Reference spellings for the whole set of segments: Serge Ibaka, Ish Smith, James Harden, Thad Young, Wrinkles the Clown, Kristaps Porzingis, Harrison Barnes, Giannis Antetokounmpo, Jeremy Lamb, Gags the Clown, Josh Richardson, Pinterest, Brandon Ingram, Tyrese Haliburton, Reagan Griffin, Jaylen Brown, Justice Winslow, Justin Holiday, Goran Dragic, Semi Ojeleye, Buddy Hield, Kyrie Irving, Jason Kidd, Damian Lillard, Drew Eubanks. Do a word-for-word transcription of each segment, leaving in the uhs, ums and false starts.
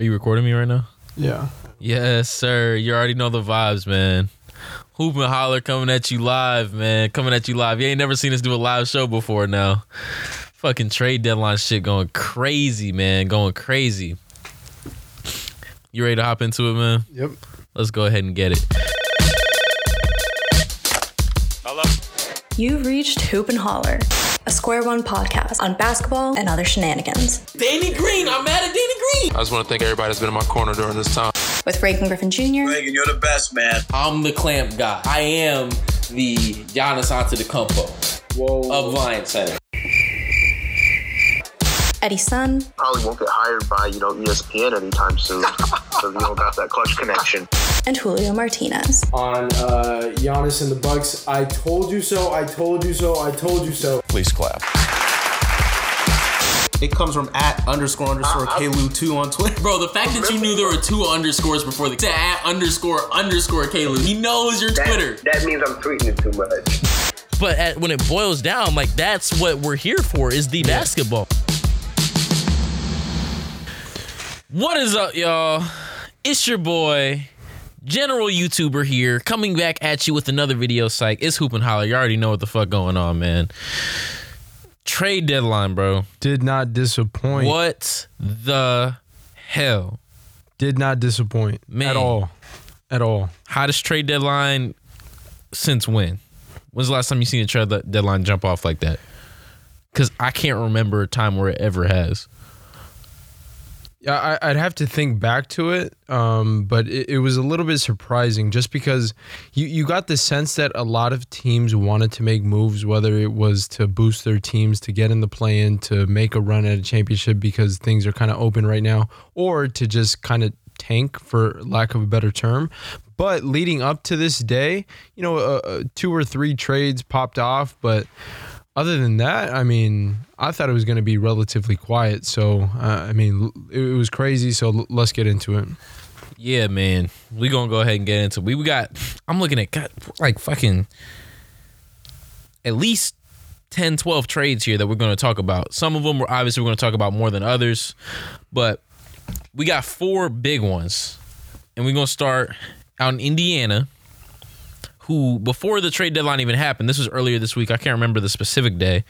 Are you recording me right now? Yeah. Yes, sir. You already know the vibes, man. Hoop and Holler coming at you live, man. Coming at you live. You ain't never seen us do a live show before now. Fucking trade deadline shit going crazy, man. Going crazy. You ready to hop into it, man? Yep. Let's go ahead and get it. Hello. You've reached Hoop and Holler, a Square One podcast on basketball and other shenanigans. Danny Green. I'm mad at Danny Green. I just want to thank everybody that's been in my corner during this time. With Reagan Griffin Junior Reagan, you're the best, man. I'm the clamp guy. I am the Giannis Antetokounmpo Whoa. Of Lion Center. Eddie Sun. Probably won't get hired by, you know, E S P N anytime soon. So you don't got that clutch connection. And Julio Martinez. On uh, Giannis and the Bucks, I told you so, I told you so, I told you so. Please clap. It comes from at underscore underscore uh, K L U two on Twitter. Bro, the fact that you knew there were two underscores before the to at underscore underscore K L U. He knows your that, Twitter. That means I'm tweeting it too much. But at, when it boils down, like, that's what we're here for, is the yeah. basketball. What is up, y'all? It's your boy, General YouTuber here, coming back at you with another video psych. It's Hoop and Holler. You already know what the fuck going on, man. Trade deadline, bro. Did not disappoint. What the hell? Did not disappoint. Man. At all. At all. Hottest trade deadline since when? When's the last time you seen a trade deadline jump off like that? Because I can't remember a time where it ever has. I'd have to think back to it, um, but it, it was a little bit surprising just because you, you got the sense that a lot of teams wanted to make moves, whether it was to boost their teams, to get in the play-in, to make a run at a championship because things are kind of open right now, or to just kind of tank, for lack of a better term. But leading up to this day, you know, uh, two or three trades popped off, but other than that, I mean, I thought it was going to be relatively quiet. So, uh, I mean, it, it was crazy. So l- let's get into it. Yeah, man. We're going to go ahead and get into it. We, we got, I'm looking at God, like fucking at least ten, twelve trades here that we're going to talk about. Some of them we're obviously we're going to talk about more than others. But we got four big ones. And we're going to start out in Indiana, who, before the trade deadline even happened, this was earlier this week, I can't remember the specific day,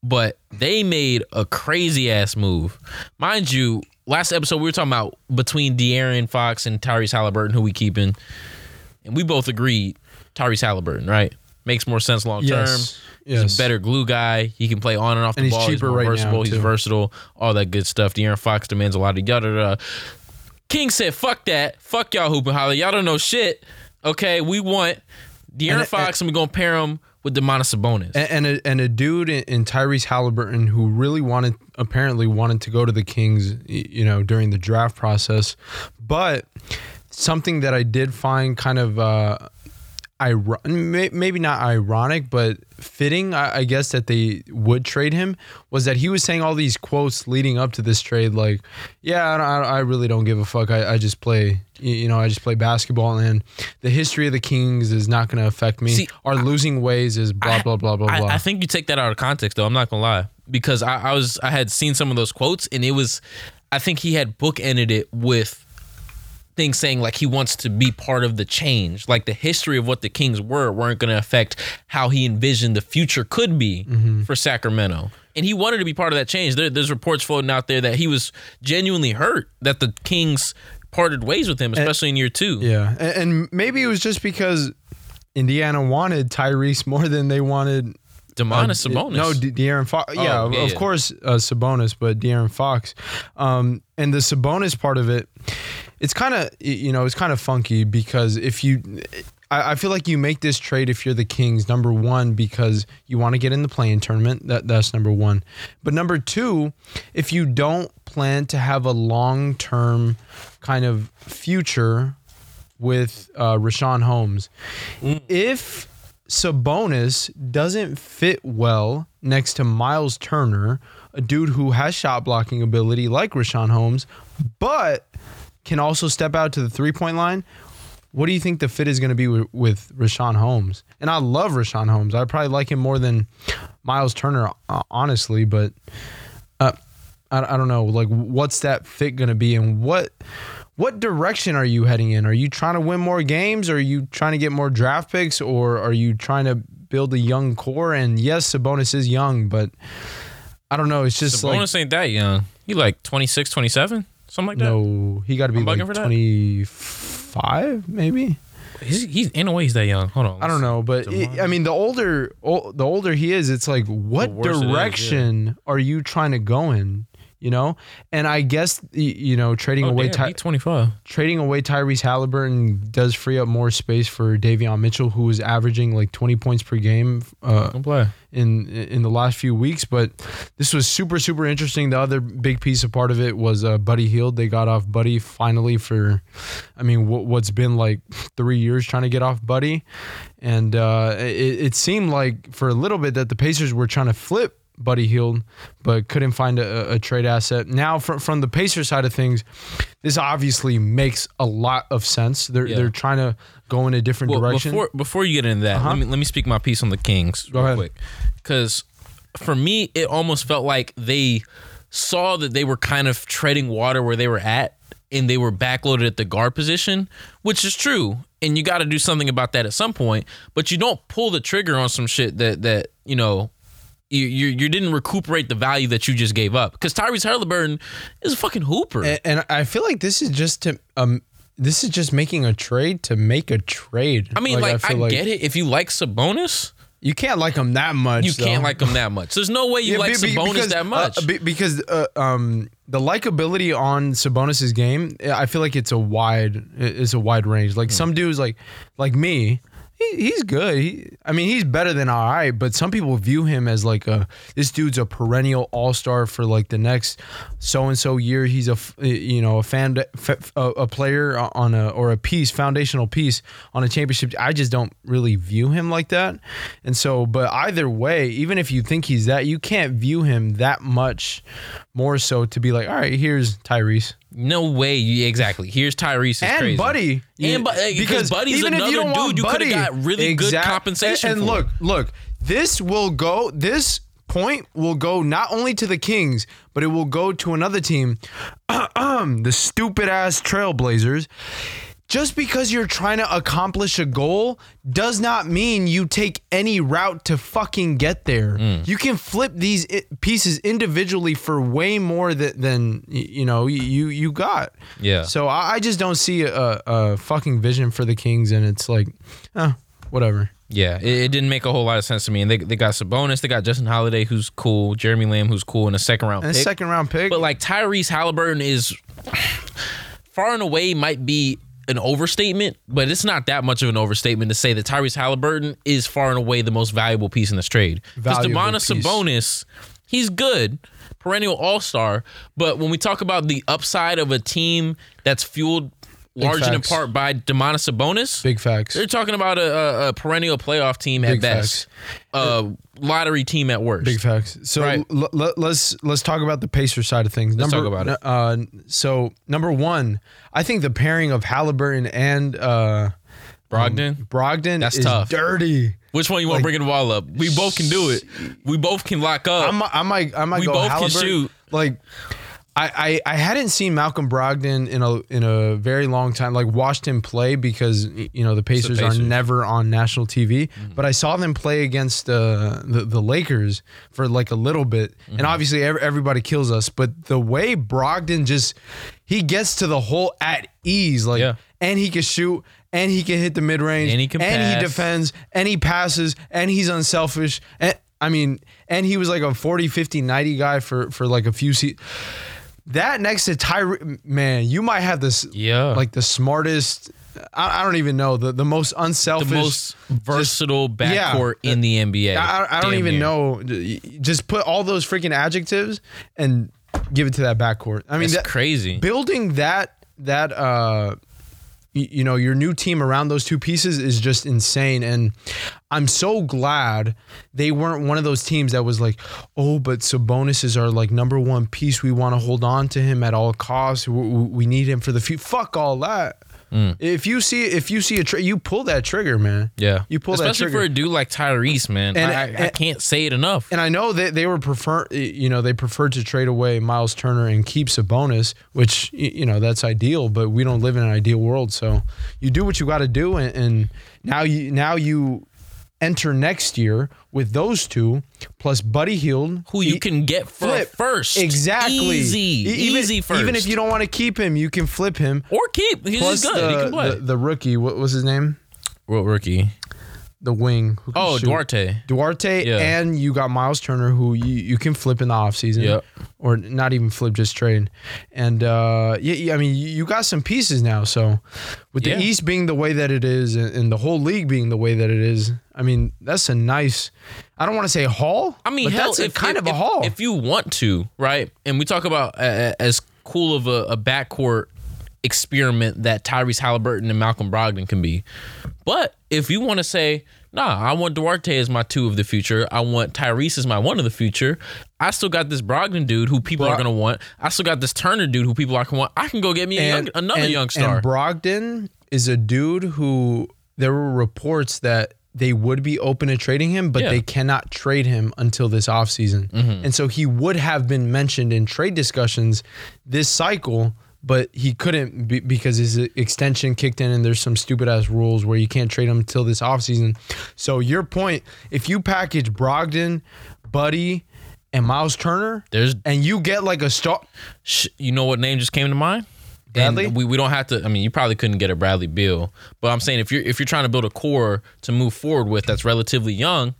but they made a crazy-ass move. Mind you, last episode we were talking about between De'Aaron Fox and Tyrese Haliburton, who we keeping, and we both agreed Tyrese Haliburton, right? Makes more sense long-term. Yes. Yes. He's a better glue guy. He can play on and off the and ball. He's cheaper he's more right versatile. Now, he's versatile. All that good stuff. De'Aaron Fox demands a lot of yada-da. King said, fuck that. Fuck y'all, Hoop and Holler. Y'all don't know shit. Okay, we want De'Aaron and, Fox, and, and we're going to pair him with Domantas Sabonis. And, and, a, and a dude in, in Tyrese Haliburton who really wanted, apparently wanted to go to the Kings, you know, during the draft process. But something that I did find kind of, uh, ir- maybe not ironic, but fitting, I, I guess, that they would trade him was that he was saying all these quotes leading up to this trade, like, yeah, I, don't, I really don't give a fuck. I, I just play. You know, I just play basketball, and the history of the Kings is not going to affect me. See, Our I, losing ways is blah, I, blah, blah, blah, I, blah. I think you take that out of context, though. I'm not going to lie. Because I, I was I had seen some of those quotes, and it was, I think he had bookended it with things saying, like, he wants to be part of the change. Like, the history of what the Kings were weren't going to affect how he envisioned the future could be mm-hmm. for Sacramento. And he wanted to be part of that change. There, there's reports floating out there that he was genuinely hurt that the Kings parted ways with him, especially and, in year two. Yeah, and, and maybe it was just because Indiana wanted Tyrese more than they wanted Domantas um, Sabonis. No, De- De'Aaron Fox. Oh, yeah, yeah, of yeah. course uh, Sabonis, but De'Aaron Fox. Um, and the Sabonis part of it, it's kind of you know it's kind of funky because if you, I, I feel like you make this trade if you're the Kings. Number one, because you want to get in the play-in tournament. That that's number one. But number two, if you don't plan to have a long-term kind of future with uh, Richaun Holmes. Mm. If Sabonis doesn't fit well next to Miles Turner, a dude who has shot blocking ability like Richaun Holmes, but can also step out to the three-point line, what do you think the fit is going to be with, with Richaun Holmes? And I love Richaun Holmes. I probably like him more than Miles Turner, honestly, but Uh, I, I don't know, like, what's that fit going to be, and what what direction are you heading in? Are you trying to win more games? Or are you trying to get more draft picks? Or are you trying to build a young core? And yes, Sabonis is young, but I don't know. It's just Sabonis like Sabonis ain't that young. He like twenty-six, twenty-seven, something like that. No, he got to be I'm like twenty-five, maybe. He's, he's in a way he's that young. Hold on. I don't know, but it, I mean, the older o- the older he is, it's like, what direction is, yeah. are you trying to go in? You know, and I guess you know trading oh, away damn, Ty- twenty-five trading away Tyrese Haliburton does free up more space for Davion Mitchell, who is averaging like twenty points per game uh, play. in in the last few weeks. But this was super super interesting. The other big piece of part of it was uh, Buddy Hield. They got off Buddy finally for, I mean, w- what's been like three years trying to get off Buddy, and uh, it, it seemed like for a little bit that the Pacers were trying to flip Buddy Hield, but couldn't find a, a trade asset. Now, from from the Pacers side of things, this obviously makes a lot of sense. They're yeah. they're trying to go in a different well, direction. Before before you get into that, uh-huh. let me let me speak my piece on the Kings go real ahead. quick, because for me, it almost felt like they saw that they were kind of treading water where they were at, and they were backloaded at the guard position, which is true. And you got to do something about that at some point. But you don't pull the trigger on some shit that that you know. You, you you didn't recuperate the value that you just gave up, because Tyrese Haliburton is a fucking hooper, and, and I feel like this is just to um this is just making a trade to make a trade. I mean, like, like I, feel I like get it if you like Sabonis. You can't like him that much. You though. can't like him that much. There's no way you yeah, like be, be, Sabonis because, that much. Uh, be, because uh, um, the likability on Sabonis's game, I feel like it's a wide it's a wide range. Like hmm. some dudes like like me. He's good. He, I mean, he's better than all right, but some people view him as like a this dude's a perennial all-star for like the next so and so year. He's a you know a fan a player on a or a piece foundational piece on a championship. I just don't really view him like that, and so. But either way, even if you think he's that, you can't view him that much more so to be like, all right, here's Tyrese. No way. Yeah, exactly. Here's Tyrese is and crazy. Buddy, yeah, and Buddy. Because Buddy's even another if you don't dude want you could have got really exactly. good compensation and, and for. And look, look, this will go, this point will go not only to the Kings, but it will go to another team, the stupid-ass Trailblazers. Just because you're trying to accomplish a goal does not mean you take any route to fucking get there. Mm. You can flip these pieces individually for way more that, than, you know, you you got. Yeah. So I just don't see a, a fucking vision for the Kings, and it's like, eh, whatever. Yeah, it, it didn't make a whole lot of sense to me. And they they got Sabonis, they got Justin Holiday, who's cool, Jeremy Lamb, who's cool, and a second-round pick. And a second-round pick. But, like, Tyrese Haliburton is far and away might be an overstatement, but it's not that much of an overstatement to say that Tyrese Haliburton is far and away the most valuable piece in this trade. Because Domantas Sabonis, he's good, perennial all-star, but when we talk about the upside of a team that's fueled large in part by Domantas Sabonis, big facts. They're talking about a, a, a perennial playoff team at best, a lottery team at worst. Big facts. So right. l- l- let's let's talk about the Pacers side of things. Let's number, talk about it. Uh, so number one, I think the pairing of Haliburton and uh, Brogdon, um, Brogdon, that's is tough. Dirty. Which one you want to like, bring the ball up? We both can do it. We both can lock up. I'm, I might. I might we go both Haliburton. Can shoot. Like. I, I, I hadn't seen Malcolm Brogdon in a in a very long time, like watched him play because, you know, the Pacers, the Pacers. are never on national T V. Mm-hmm. But I saw them play against uh, the, the Lakers for like a little bit. Mm-hmm. And obviously everybody kills us. But the way Brogdon just, he gets to the hole at ease. like yeah. And he can shoot, and he can hit the mid-range, and he can and pass. He defends, and he passes, and he's unselfish. And I mean, and he was like a forty, fifty, ninety guy for, for like a few seasons. That next to Tyrese, man, you might have this, yeah. like the smartest, I, I don't even know, the, the most unselfish. The most versatile just, backcourt yeah, in the N B A. I, I don't even near. know. Just put all those freaking adjectives and give it to that backcourt. I mean, that's that, crazy. Building that, that, uh, you, you know, your new team around those two pieces is just insane. And I'm so glad they weren't one of those teams that was like, oh, but Sabonis is our like number one piece. We want to hold on to him at all costs. We, we need him for the future. Fuck all that. Mm. If you see if you see a trade, you pull that trigger, man. Yeah. You pull Especially that trigger. Especially for a dude like Tyrese, man. And I, I, and, I can't say it enough. And I know that they were prefer you know, they preferred to trade away Miles Turner and keep Sabonis, which you know, that's ideal, but we don't live in an ideal world. So you do what you gotta do, and, and now you now you enter next year with those two plus Buddy Hield, who you e- can get for flip. first. Exactly. Easy. E- even, Easy first. Even if you don't want to keep him, you can flip him. Or keep. He's plus good. The, he can play. The, the rookie. What was his name? What rookie? The wing. Who can oh, shoot? Duarte. Duarte. Yeah. And you got Miles Turner, who you, you can flip in the offseason. Yep. Or not even flip, just trade. And, uh, yeah, I mean, you got some pieces now. So with the yeah. East being the way that it is and the whole league being the way that it is, I mean, that's a nice, I don't want to say haul. I mean, but hell, that's a if, kind if, of a haul. If you want to, right? And we talk about uh, as cool of a, a backcourt experiment that Tyrese Haliburton and Malcolm Brogdon can be. But if you want to say, nah, I want Duarte as my two of the future, I want Tyrese as my one of the future, I still got this Brogdon dude who people Bro- are going to want, I still got this Turner dude who people are going to want, I can go get me and, a young, another and, young star. And Brogdon is a dude who there were reports that they would be open to trading him, but yeah. they cannot trade him until this offseason. Mm-hmm. And so he would have been mentioned in trade discussions this cycle, but he couldn't be because his extension kicked in and there's some stupid-ass rules where you can't trade him until this offseason. So your point, if you package Brogdon, Buddy, and Miles Turner, there's and you get like a star... Sh- you know what name just came to mind? Bradley? And we, we don't have to. I mean, you probably couldn't get a Bradley Beal, but I'm saying if you're if you're trying to build a core to move forward with that's relatively young,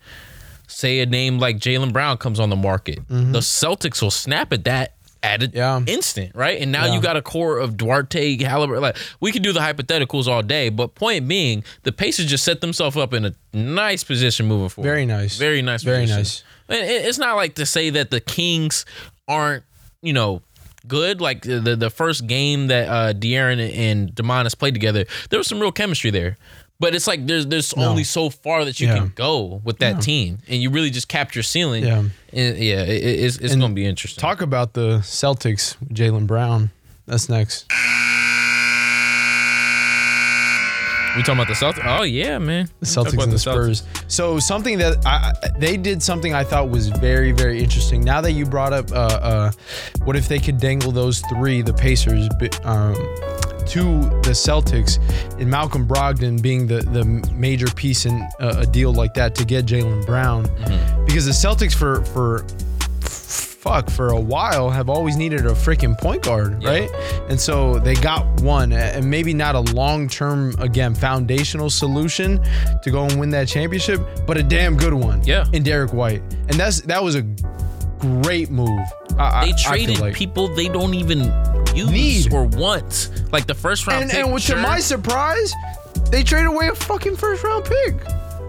say a name like Jaylen Brown comes on the market, mm-hmm. the Celtics will snap at that at an yeah. instant, right? And now yeah. you got a core of Duarte, Haliburton. Like we could do the hypotheticals all day, but point being, the Pacers just set themselves up in a nice position moving forward. Very nice, very nice, very position. nice. And it's not like to say that the Kings aren't, you know, good. Like the the first game that uh, De'Aaron and, and Domantas played together, there was some real chemistry there. But it's like there's there's no. only so far that you yeah. can go with that yeah. team, and you really just capped your ceiling. Yeah, and, yeah, it, it's it's going to be interesting. Talk about the Celtics, Jaylen Brown. That's next. We talking about the Celtics? Oh yeah, man. The Celtics and the Spurs. Celtics. So something that I, they did something I thought was very, very interesting. Now that you brought up, uh, uh, what if they could dangle those three, the Pacers, um, to the Celtics, and Malcolm Brogdon being the the major piece in a, a deal like that to get Jaylen Brown, mm-hmm. because the Celtics for for. Fuck, for a while have always needed a freaking point guard, yeah. right? And so they got one, and maybe not a long-term, again, foundational solution to go and win that championship, but a damn good one. Yeah. In Derek White. And that's that was a great move. I, they I, traded I like. people they don't even use Need. or want. Like the first round and, pick. And which, sure. to my surprise, they traded away a fucking first round pick.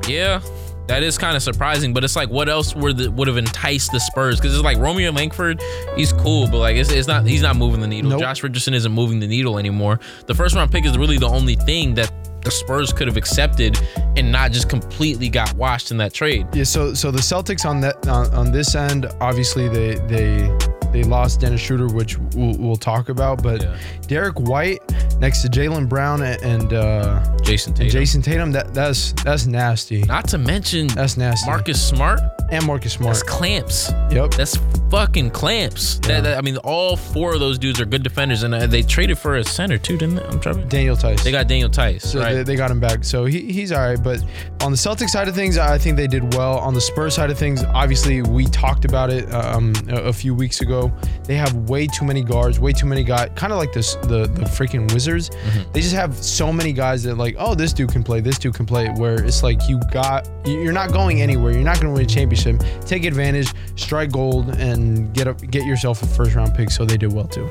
Yeah. That is kind of surprising, but it's like, what else would would have enticed the Spurs? Because it's like Romeo Langford, he's cool, but like it's, it's not he's not moving the needle. Nope. Josh Richardson isn't moving the needle anymore. The first round pick is really the only thing that the Spurs could have accepted and not just completely got washed in that trade. Yeah. So so the Celtics on that on, on this end, obviously they they they lost Dennis Schroeder, which we'll, we'll talk about, but yeah. Derek White next to Jaylen Brown and uh, Jason Tatum. And Jason Tatum, that, that's that's nasty. Not to mention that's nasty. Marcus Smart. And Marcus Smart. That's clamps. Yep. That's fucking clamps. Yeah. That, that, I mean, all four of those dudes are good defenders, and they traded for a center too, didn't they? I'm trying. Daniel Theis. They got Daniel Theis. So right? they, they got him back. So he, he's all right. But on the Celtics side of things, I think they did well. On the Spurs side of things, obviously we talked about it um, a, a few weeks ago. They have way too many guards, way too many guys. Kind of like this, the the freaking Wizards. Mm-hmm. They just have so many guys that like, oh, this dude can play, this dude can play, where it's like you got, you're not going anywhere. You're not going to win a championship. Take advantage, strike gold, and get up, get yourself a first round pick. So they did well too.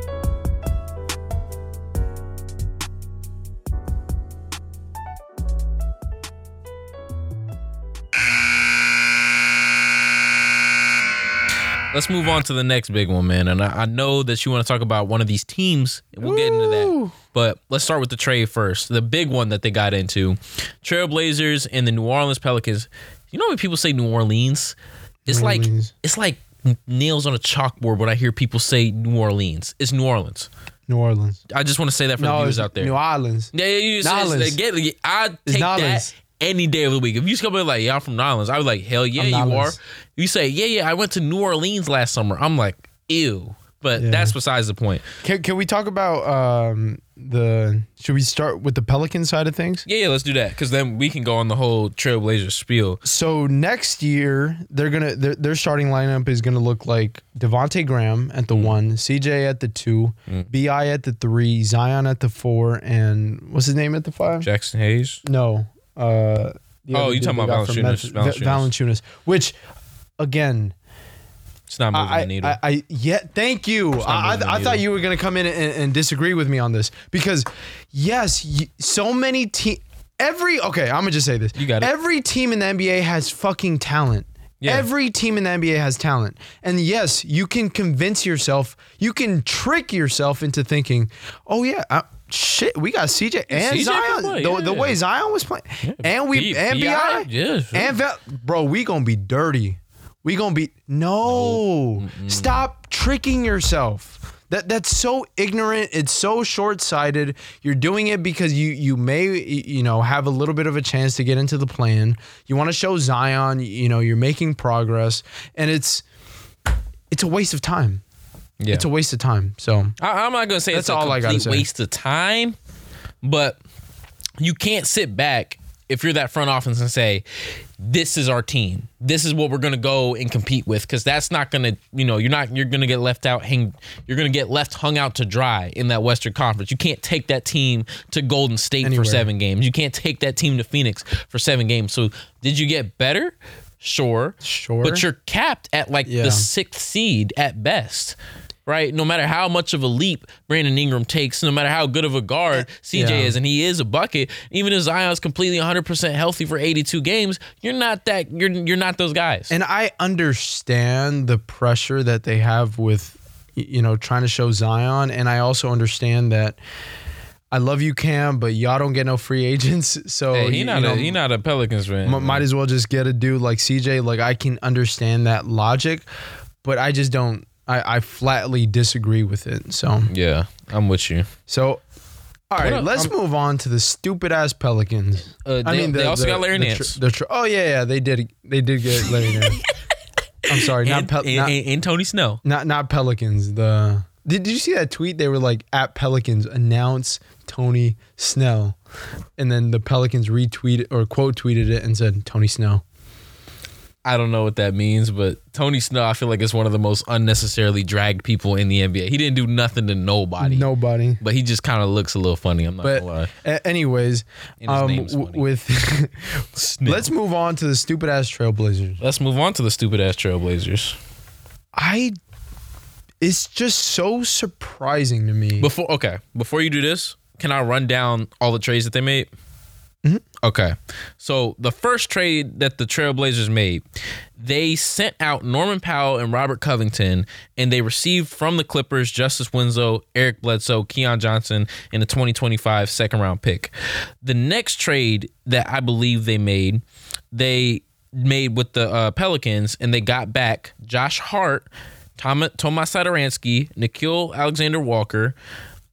Let's move on to the next big one, man. And I, I know that you want to talk about one of these teams. We'll Ooh. get into that. But let's start with the trade first. The big one that they got into. Trailblazers and the New Orleans Pelicans. You know when people say New Orleans? It's New like Orleans. It's like nails on a chalkboard when I hear people say New Orleans. It's New Orleans. New Orleans. I just want to say that for no, the viewers out there. New Orleans. Yeah, yeah, you said get. I take that any day of the week. If you come in like, yeah, I'm from New Orleans, I was like, hell yeah, I'm you are. You say, yeah, yeah, I went to New Orleans last summer. I'm like, ew. But yeah. that's besides the point. Can, can we talk about um, the... Should we start with the Pelican side of things? Yeah, yeah, let's do that. Because then we can go on the whole Trailblazers spiel. So next year, they're gonna their, their starting lineup is going to look like Devontae Graham at the mm. one, C J at the two, mm. B I at the three, Zion at the four, and what's his name at the five? Jackson Hayes? No. Uh, oh, you're talking about Valanciunas. Valančiūnas. Valančiūnas, which, again... It's not moving I, the needle. I, I yeah, thank you. I, I, I thought you were gonna come in and, and disagree with me on this because, yes, you, so many team, every okay, I'm gonna just say this. You got it. Every team in the N B A has fucking talent. Yeah. Every team in the N B A has talent, and yes, you can convince yourself, you can trick yourself into thinking, oh yeah, I, shit, we got C J and C J Zion. Play, yeah. the, the way Zion was playing, yeah. and we B, and B I, yeah, sure. and Val, bro, we gonna be dirty. We gonna be no. no. Stop tricking yourself. That that's so ignorant. It's so short-sighted. You're doing it because you you may you know have a little bit of a chance to get into the play-in. You want to show Zion. You know you're making progress, and it's it's a waste of time. Yeah, it's a waste of time. So I, I'm not gonna say that's it's a all complete I gotta say. Waste of time, but you can't sit back. If you're that front office and say, this is our team, this is what we're going to go and compete with, because that's not going to, you know, you're not, you're going to get left out, hang, you're going to get left hung out to dry in that Western Conference. You can't take that team to Golden State Anywhere. for seven games. You can't take that team to Phoenix for seven games. So did you get better? Sure. Sure. But you're capped at like yeah. the sixth seed at best. Right, no matter how much of a leap Brandon Ingram takes, no matter how good of a guard C J yeah. is, and he is a bucket. Even if Zion's completely one hundred percent healthy for eighty-two games, you're not that. You're you're not those guys. And I understand the pressure that they have with, you know, trying to show Zion, and I also understand that. I love you, Cam, but y'all don't get no free agents. So hey, he not you know, a, he not a Pelicans fan. M- might as well just get a dude like C J. Like I can understand that logic, but I just don't. I, I flatly disagree with it. So yeah, I'm with you. So all right, up, let's I'm, move on to the stupid ass Pelicans. Uh, they, I mean, the, they also the, got Larry the, Nance. The tr- the tr- oh yeah, yeah, they did. They did get Larry Nance. I'm sorry, and, not, Pel- not and, and Tony Snell. Not not Pelicans. The did, did you see that tweet? They were like at Pelicans announce Tony Snell, and then the Pelicans retweeted or quote tweeted it and said Tony Snell. I don't know what that means, but Tony Snell, I feel like, is one of the most unnecessarily dragged people in the N B A. He didn't do nothing to nobody. Nobody. But he just kind of looks a little funny. I'm not going to lie. A- anyways, um, with let's move on to the stupid-ass Trailblazers. Let's move on to the stupid-ass Trailblazers. I... It's just so surprising to me. Before Okay, before you do this, can I run down all the trades that they made? Mm-hmm. Okay, so the first trade that the Trailblazers made, they sent out Norman Powell and Robert Covington, and they received from the Clippers Justice Winslow, Eric Bledsoe, Keon Johnson, and a twenty twenty-five second round pick. The next trade that I believe they made, they made with the uh, Pelicans, and they got back Josh Hart, Tom- Tomas Satoransky, Nickeil Alexander-Walker,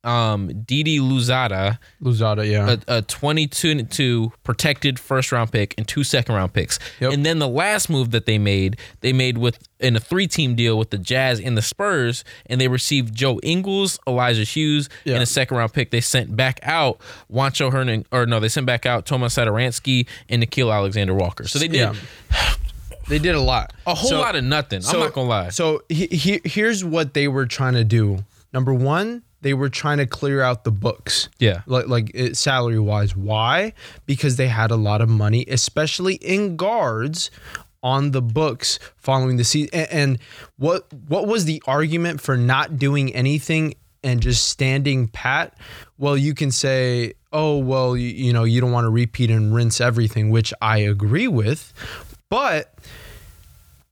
Um, Didi Luzada, Luzada, yeah, a, a twenty-two protected first round pick and two second round picks, yep. and then the last move that they made, they made with in a three team deal with the Jazz and the Spurs, and they received Joe Ingles, Elijah Hughes, yep. and a second round pick. They sent back out Juancho Hernan, or no, they sent back out Tomas Satoransky and Nickeil Alexander-Walker. So they did, yeah. they did a lot, a whole so, lot of nothing. So, I'm not gonna lie. So he, he, here's what they were trying to do. Number one. They were trying to clear out the books. Yeah. Like, like it, salary-wise. Why? Because they had a lot of money, especially in guards, on the books following the season. And, and what what was the argument for not doing anything and just standing pat? Well, you can say, oh, well, you, you know, you don't want to repeat and rinse everything, which I agree with. But...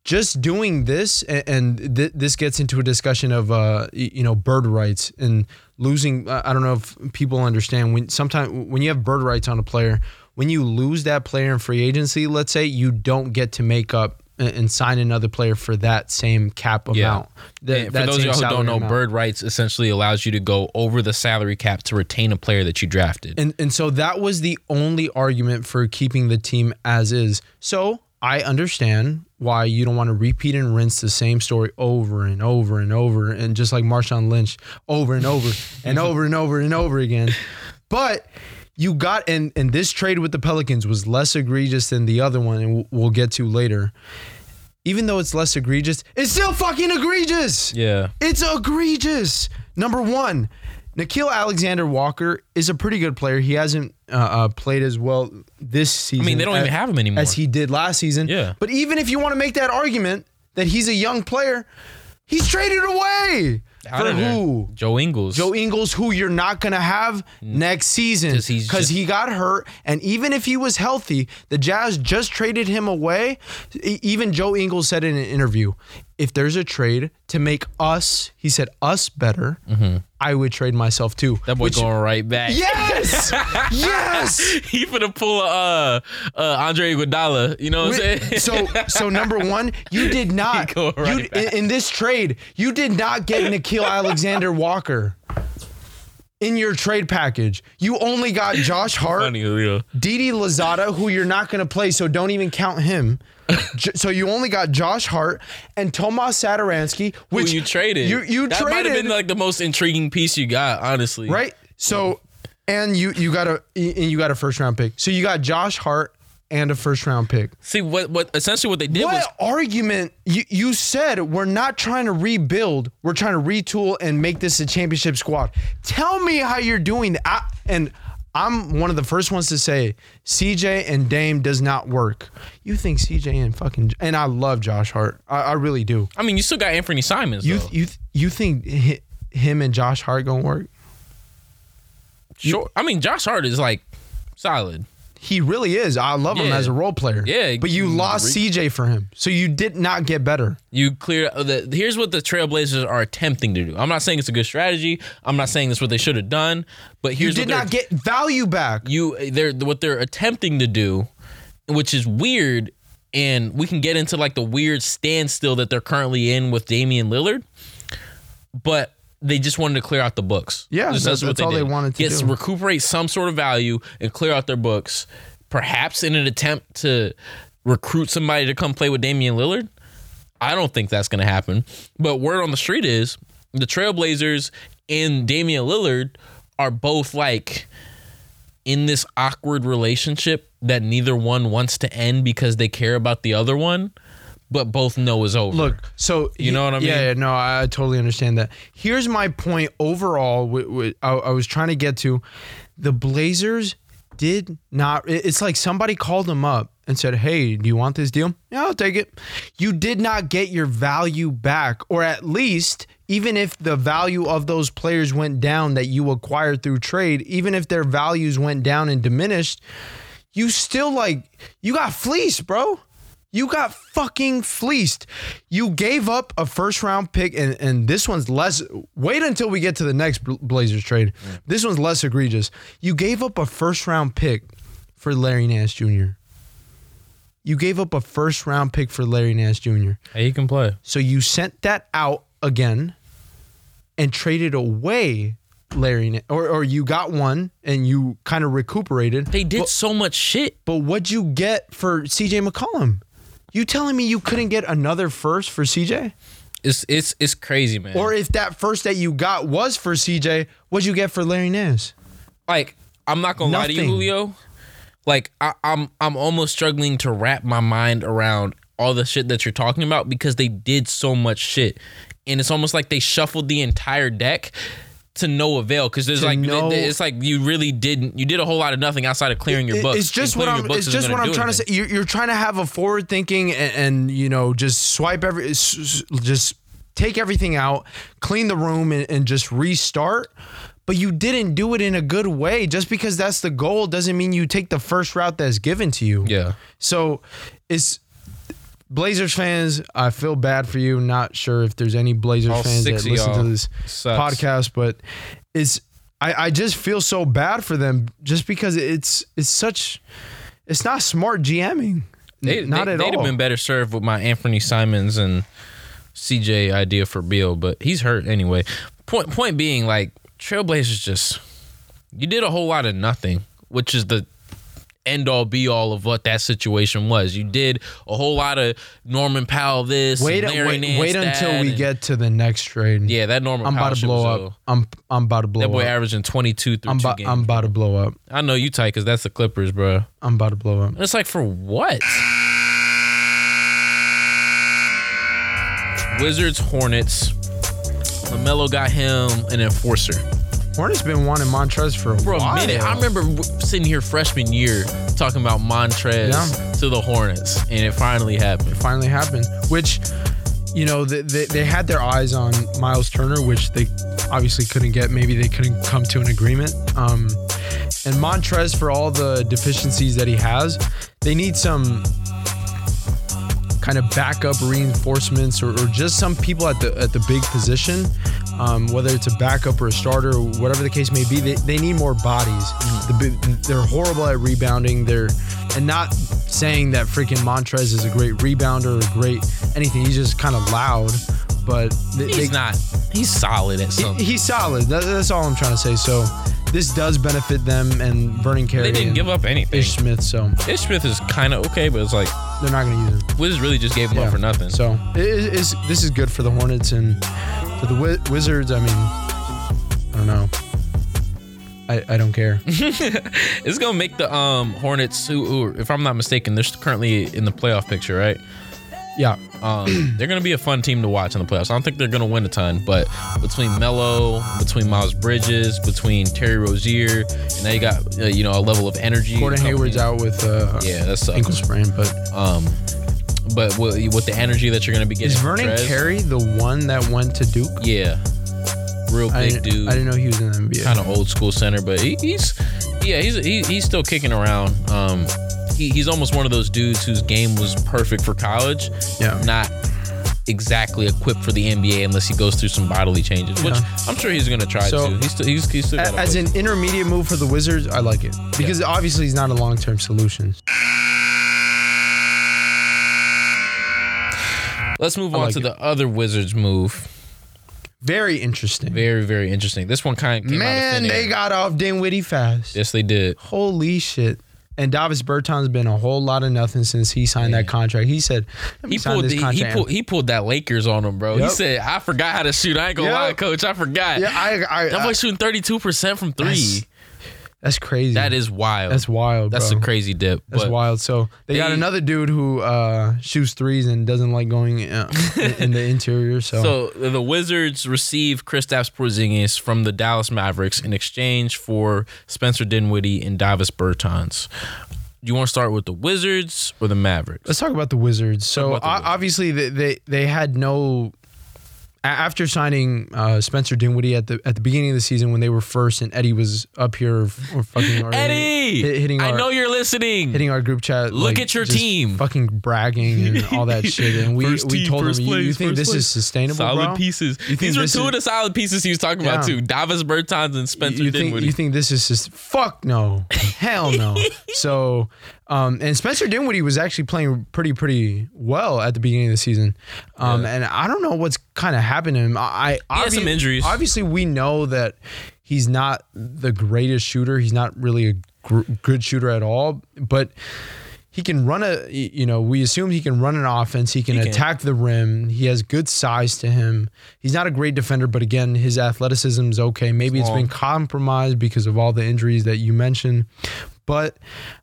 Just doing this, and th- this gets into a discussion of, uh, you know, bird rights and losing. I don't know if people understand when sometimes when you have bird rights on a player, when you lose that player in free agency, let's say you don't get to make up and sign another player for that same cap amount. Yeah. Th- for those of you who don't know, amount. bird rights essentially allows you to go over the salary cap to retain a player that you drafted. And and so that was the only argument for keeping the team as is. So I understand why you don't want to repeat and rinse the same story over and over and over, and just like Marshawn Lynch, over and over and over and over and over again. But you got, and, and this trade with the Pelicans was less egregious than the other one, and we'll get to later. Even though it's less egregious, it's still fucking egregious. Yeah. It's egregious. Number one, Nickeil Alexander-Walker is a pretty good player. He hasn't uh, uh, played as well this season. I mean, they don't as, even have him anymore. As he did last season. Yeah. But even if you want to make that argument that he's a young player, he's traded away. For who? Joe Ingles. Joe Ingles, who you're not going to have next season because he got hurt. And even if he was healthy, the Jazz just traded him away. Even Joe Ingles said in an interview, if there's a trade to make us, he said, us better, mm-hmm. I would trade myself too. That boy Which, going right back. Yes! Yes! He finna pull a, uh, uh, Andre Iguodala. You know what I'm saying? So, so number one, you did not, right you, in, in this trade, you did not get Nickeil Alexander-Walker in your trade package. You only got Josh Hart, Funny, yeah. Didi Lozada, who you're not going to play, so don't even count him. So you only got Josh Hart and Tomas Satoransky, which Who you traded. You you that traded. That might have been like the most intriguing piece you got, honestly. Right. So, yeah. and you you got a and you got a first round pick. So you got Josh Hart and a first round pick. See what what essentially what they did what was What argument you you said we're not trying to rebuild, we're trying to retool and make this a championship squad. Tell me how you're doing that. I, and. I'm one of the first ones to say C J and Dame does not work. You think C J and fucking and I love Josh Hart. I, I really do. I mean, you still got Anthony Simons. You though. you you think him and Josh Hart gonna work? Sure. You, I mean, Josh Hart is like solid. He really is. I love yeah. him as a role player. Yeah, but you lost re- C J for him, so you did not get better. You clear. The, here's what the Trailblazers are attempting to do. I'm not saying it's a good strategy. I'm not saying that's what they should have done. But here's you did what not get value back. You they're what they're attempting to do, which is weird, and we can get into like the weird standstill that they're currently in with Damian Lillard, but. They just wanted to clear out the books. Yeah, that's, that's what they, all did. they wanted to Gets, do. Recuperate some sort of value and clear out their books, perhaps in an attempt to recruit somebody to come play with Damian Lillard. I don't think that's going to happen. But word on the street is the Trailblazers and Damian Lillard are both like in this awkward relationship that neither one wants to end because they care about the other one. But both know is over. Look, so you know what I mean? Yeah, yeah no, I, I totally understand that. Here's my point overall. W- w- I, I was trying to get to the Blazers did not. It's like somebody called them up and said, "Hey, do you want this deal? Yeah, I'll take it." You did not get your value back, or at least even if the value of those players went down that you acquired through trade, even if their values went down and diminished, you still like you got fleeced, bro. You got fucking fleeced. You gave up a first round pick, and, and this one's less. Wait until we get to the next Blazers trade. Mm. This one's less egregious. You gave up a first round pick for Larry Nance Junior You gave up a first round pick for Larry Nance Junior Hey, he can play. So you sent that out again and traded away Larry Nance, or, or you got one and you kind of recuperated. They did but, so much shit. But what'd you get for C J McCollum? You telling me you couldn't get another first for C J? It's it's it's crazy, man. Or if that first that you got was for C J, what'd you get for Larry Nance? Like, I'm not gonna Nothing. lie to you, Julio. Like, I, I'm I'm almost struggling to wrap my mind around all the shit that you're talking about because they did so much shit, and it's almost like they shuffled the entire deck. To no avail, because there's like no, it's like you really didn't you did a whole lot of nothing outside of clearing your books. It's just what I'm. It's just what I'm trying anything. to say. You're, you're trying to have a forward thinking and, and you know just swipe every, just take everything out, clean the room, and, and just restart. But you didn't do it in a good way. Just because that's the goal doesn't mean you take the first route that's given to you. Yeah. So it's. Blazers fans, I feel bad for you. Not sure if there's any Blazers All fans that listen to this Sucks. podcast, but it's I, I just feel so bad for them just because it's it's such it's not smart GMing. They, Not they, at they'd all. They'd have been better served with my Anthony Simons and C J idea for Beal, but he's hurt anyway. Point point being, like, Trailblazers just, you did a whole lot of nothing, which is the end all be all of what that situation was. You did a whole lot of Norman Powell this. Wait, and Larry wait, Nance wait until that, we and, get to the next trade. Yeah, that Norman I'm Powell. I'm about to blow up. A, I'm I'm about to blow up. That boy up. Averaging twenty-two through I'm two ba- games. I'm about to blow up. I know you tight because that's the Clippers, bro. I'm about to blow up. It's like, for what? Wizards, Hornets. LaMelo got him an enforcer. Hornets been wanting Montrez for a for a while. minute. I remember sitting here freshman year talking about Montrez yeah. to the Hornets, and it finally happened. It finally happened, which, you know, they, they, they had their eyes on Miles Turner, which they obviously couldn't get. Maybe they couldn't come to an agreement. Um, and Montrez, for all the deficiencies that he has, they need some kind of backup reinforcements, or, or just some people at the at the big position, um, whether it's a backup or a starter, or whatever the case may be. They, they need more bodies. Mm-hmm. The, they're horrible at rebounding. They're and not saying that freaking Montrez is a great rebounder or great anything. He's just kind of loud, but they, he's they, not. He's solid at something. He, he's solid. That, that's all I'm trying to say. So this does benefit them and Vernon Carey. They didn't give up anything. Ish Smith, so Ish Smith is kind of okay, but it's like they're not going to use him. Wizards really just gave him yeah. up for nothing. So it is, this is good for the Hornets and for the Wiz- Wizards. I mean, I don't know. I, I don't care. It's going to make the um, Hornets, who, who, if I'm not mistaken, they're currently in the playoff picture, right? Yeah. Um, they're going to be a fun team to watch in the playoffs. I don't think they're going to win a ton, but between Melo, between Miles Bridges, between Terry Rozier, and now you got, uh, you know, a level of energy. Gordon Hayward's out with uh, yeah, that's ankle sprain, but... Um, but with, with the energy that you're going to be getting... Is Vernon Trez, Carey the one that went to Duke? Yeah. Real big I dude. I didn't know he was in the N B A. Kind of old school center, but he, he's... Yeah, he's he, he's still kicking around. Um... He, he's almost one of those dudes whose game was perfect for college, yeah. not exactly equipped for the N B A unless he goes through some bodily changes, which yeah. I'm sure he's going to try so, to. He's still, he's, he's still as an intermediate move for the Wizards, I like it because yeah. obviously he's not a long-term solution. Let's move I on like to it. the other Wizards move. Very interesting. Very, very interesting. This one kind of came Man, out of thin air. They got off Dinwiddie fast. Yes, they did. Holy shit. And Davis Bertans been a whole lot of nothing since he signed Man. that contract. He said, Let me he, sign pulled this the, contract. he pulled he pulled that Lakers on him, bro. Yep. He said, I forgot how to shoot. I ain't gonna yep. lie, coach. I forgot. Yeah, I, I, that boy I, shooting thirty-two percent from three. That's, that's crazy. That is wild. That's wild, bro. That's a crazy dip. That's but wild. So they, they got another dude who uh, shoots threes and doesn't like going uh, in, in the interior. So. so the Wizards received Kristaps Porzingis from the Dallas Mavericks in exchange for Spencer Dinwiddie and Davis Bertans. Do you want to start with the Wizards or the Mavericks? Let's talk about the Wizards. So about the Wizards. obviously they, they, they had no... After signing uh, Spencer Dinwiddie at the at the beginning of the season when they were first and Eddie was up here or fucking already Eddie, hit, hitting I our, know you're listening. Hitting our group chat. Look like, at your team. Fucking bragging and all that shit. And we, first we team, told him, place, you, you think this place. is sustainable, solid bro? Pieces. You These were two is, of the solid pieces he was talking yeah. about, too. Davis Bertans and Spencer you Dinwiddie. Think, you think this is just... Fuck no. Hell no. So... Um, and Spencer Dinwiddie was actually playing pretty, pretty well at the beginning of the season. Um, yeah. And I don't know what's kind of happened to him. I, I he had some injuries. Obviously, we know that he's not the greatest shooter. He's not really a gr- good shooter at all. But he can run a, you know, we assume he can run an offense. He can he attack can. the rim. He has good size to him. He's not a great defender, but again, his athleticism is okay. Maybe it's, it's been compromised because of all the injuries that you mentioned. But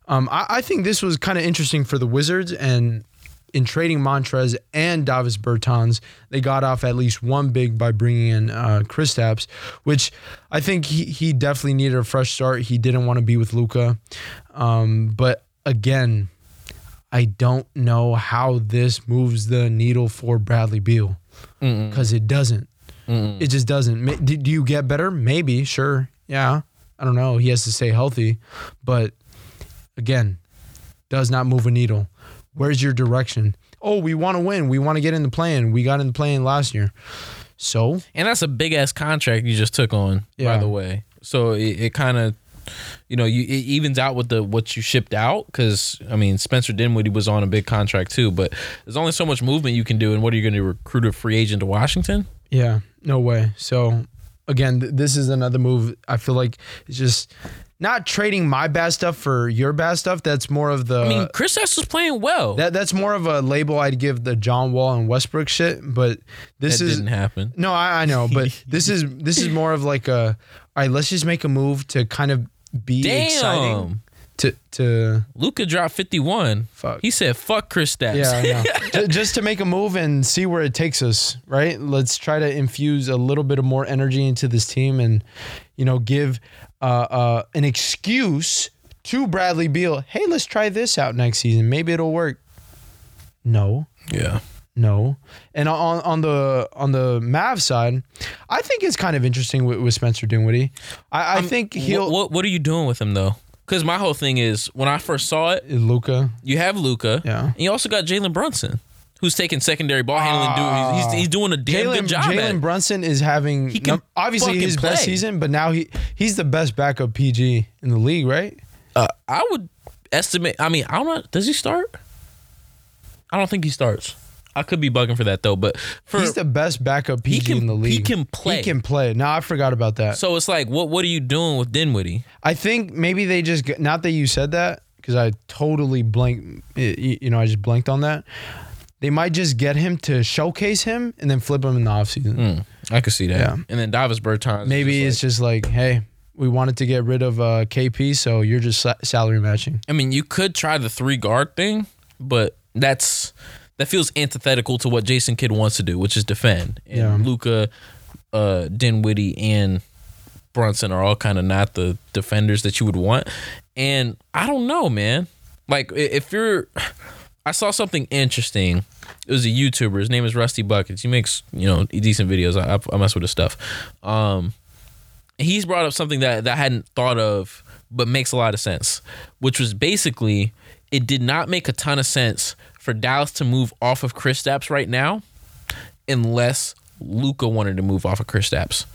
um, I, I think this was kind of interesting for the Wizards, and in trading Montrez and Davis Bertans, they got off at least one big by bringing in uh, Kristaps, which I think he, he definitely needed a fresh start. He didn't want to be with Luka. Um, but again, I don't know how this moves the needle for Bradley Beal because it doesn't. Mm-mm. It just doesn't. Do you get better? Maybe, sure, yeah. I don't know. He has to stay healthy. But, again, does not move a needle. Where's your direction? Oh, we want to win. We want to get in the play-in. We got in the play-in last year. So? And that's a big-ass contract you just took on, yeah. by the way. So it, it kind of you know, you it evens out with the what you shipped out, because I mean Spencer Dinwiddie was on a big contract too, but there's only so much movement you can do. And what are you going to recruit a free agent to Washington? Yeah, no way. So again, th- this is another move. I feel like it's just not trading my bad stuff for your bad stuff. That's more of the. I mean, Chris S was playing well. That that's more of a label I'd give the John Wall and Westbrook shit. But this that is didn't happen. No, I, I know, but this is this is more of like a. All right, let's just make a move to kind of be Damn. exciting. To to Luka dropped fifty-one. Fuck. He said, "Fuck Chris Stapps." Yeah, I know. Just to make a move and see where it takes us. Right? Let's try to infuse a little bit of more energy into this team, and you know, give uh, uh, an excuse to Bradley Beal. Hey, let's try this out next season. Maybe it'll work. No. Yeah. No. And on on the on the Mavs side, I think it's kind of interesting with, with Spencer Dinwiddie. I, I think he'll. What What are you doing with him though? Because my whole thing is, when I first saw it, Luka. You have Luka. Yeah. And you also got Jalen Brunson, who's taking secondary ball handling. Uh, dude, he's, he's, he's doing a damn Jaylen, good job. Jalen Brunson is having he can num- obviously his play. best season, but now he he's the best backup P G in the league, right? Uh, I would estimate. I mean, I don't know. Does he start? I don't think he starts. I could be bugging for that though, but for, he's the best backup P G can, in the league. He can play. He can play. No, I forgot about that. So it's like, what what are you doing with Dinwiddie? I think maybe they just, not that you said that, because I totally blanked, you know, I just blanked on that. They might just get him to showcase him and then flip him in the offseason. Mm, I could see that. Yeah. And then Davis Bertans. Maybe just it's like, just like, hey, we wanted to get rid of uh, K P, so you're just sal- salary matching. I mean, you could try the three guard thing, but that's... That feels antithetical to what Jason Kidd wants to do, which is defend. And yeah. Luka, uh, Dinwiddie, and Brunson are all kind of not the defenders that you would want. And I don't know, man. Like, if you're... I saw something interesting. It was a YouTuber. His name is Rusty Buckets. He makes, you know, decent videos. I, I mess with his stuff. Um, he's brought up something that, that I hadn't thought of, but makes a lot of sense, which was basically it did not make a ton of sense for Dallas to move off of Kristaps right now, unless Luka wanted to move off of Kristaps,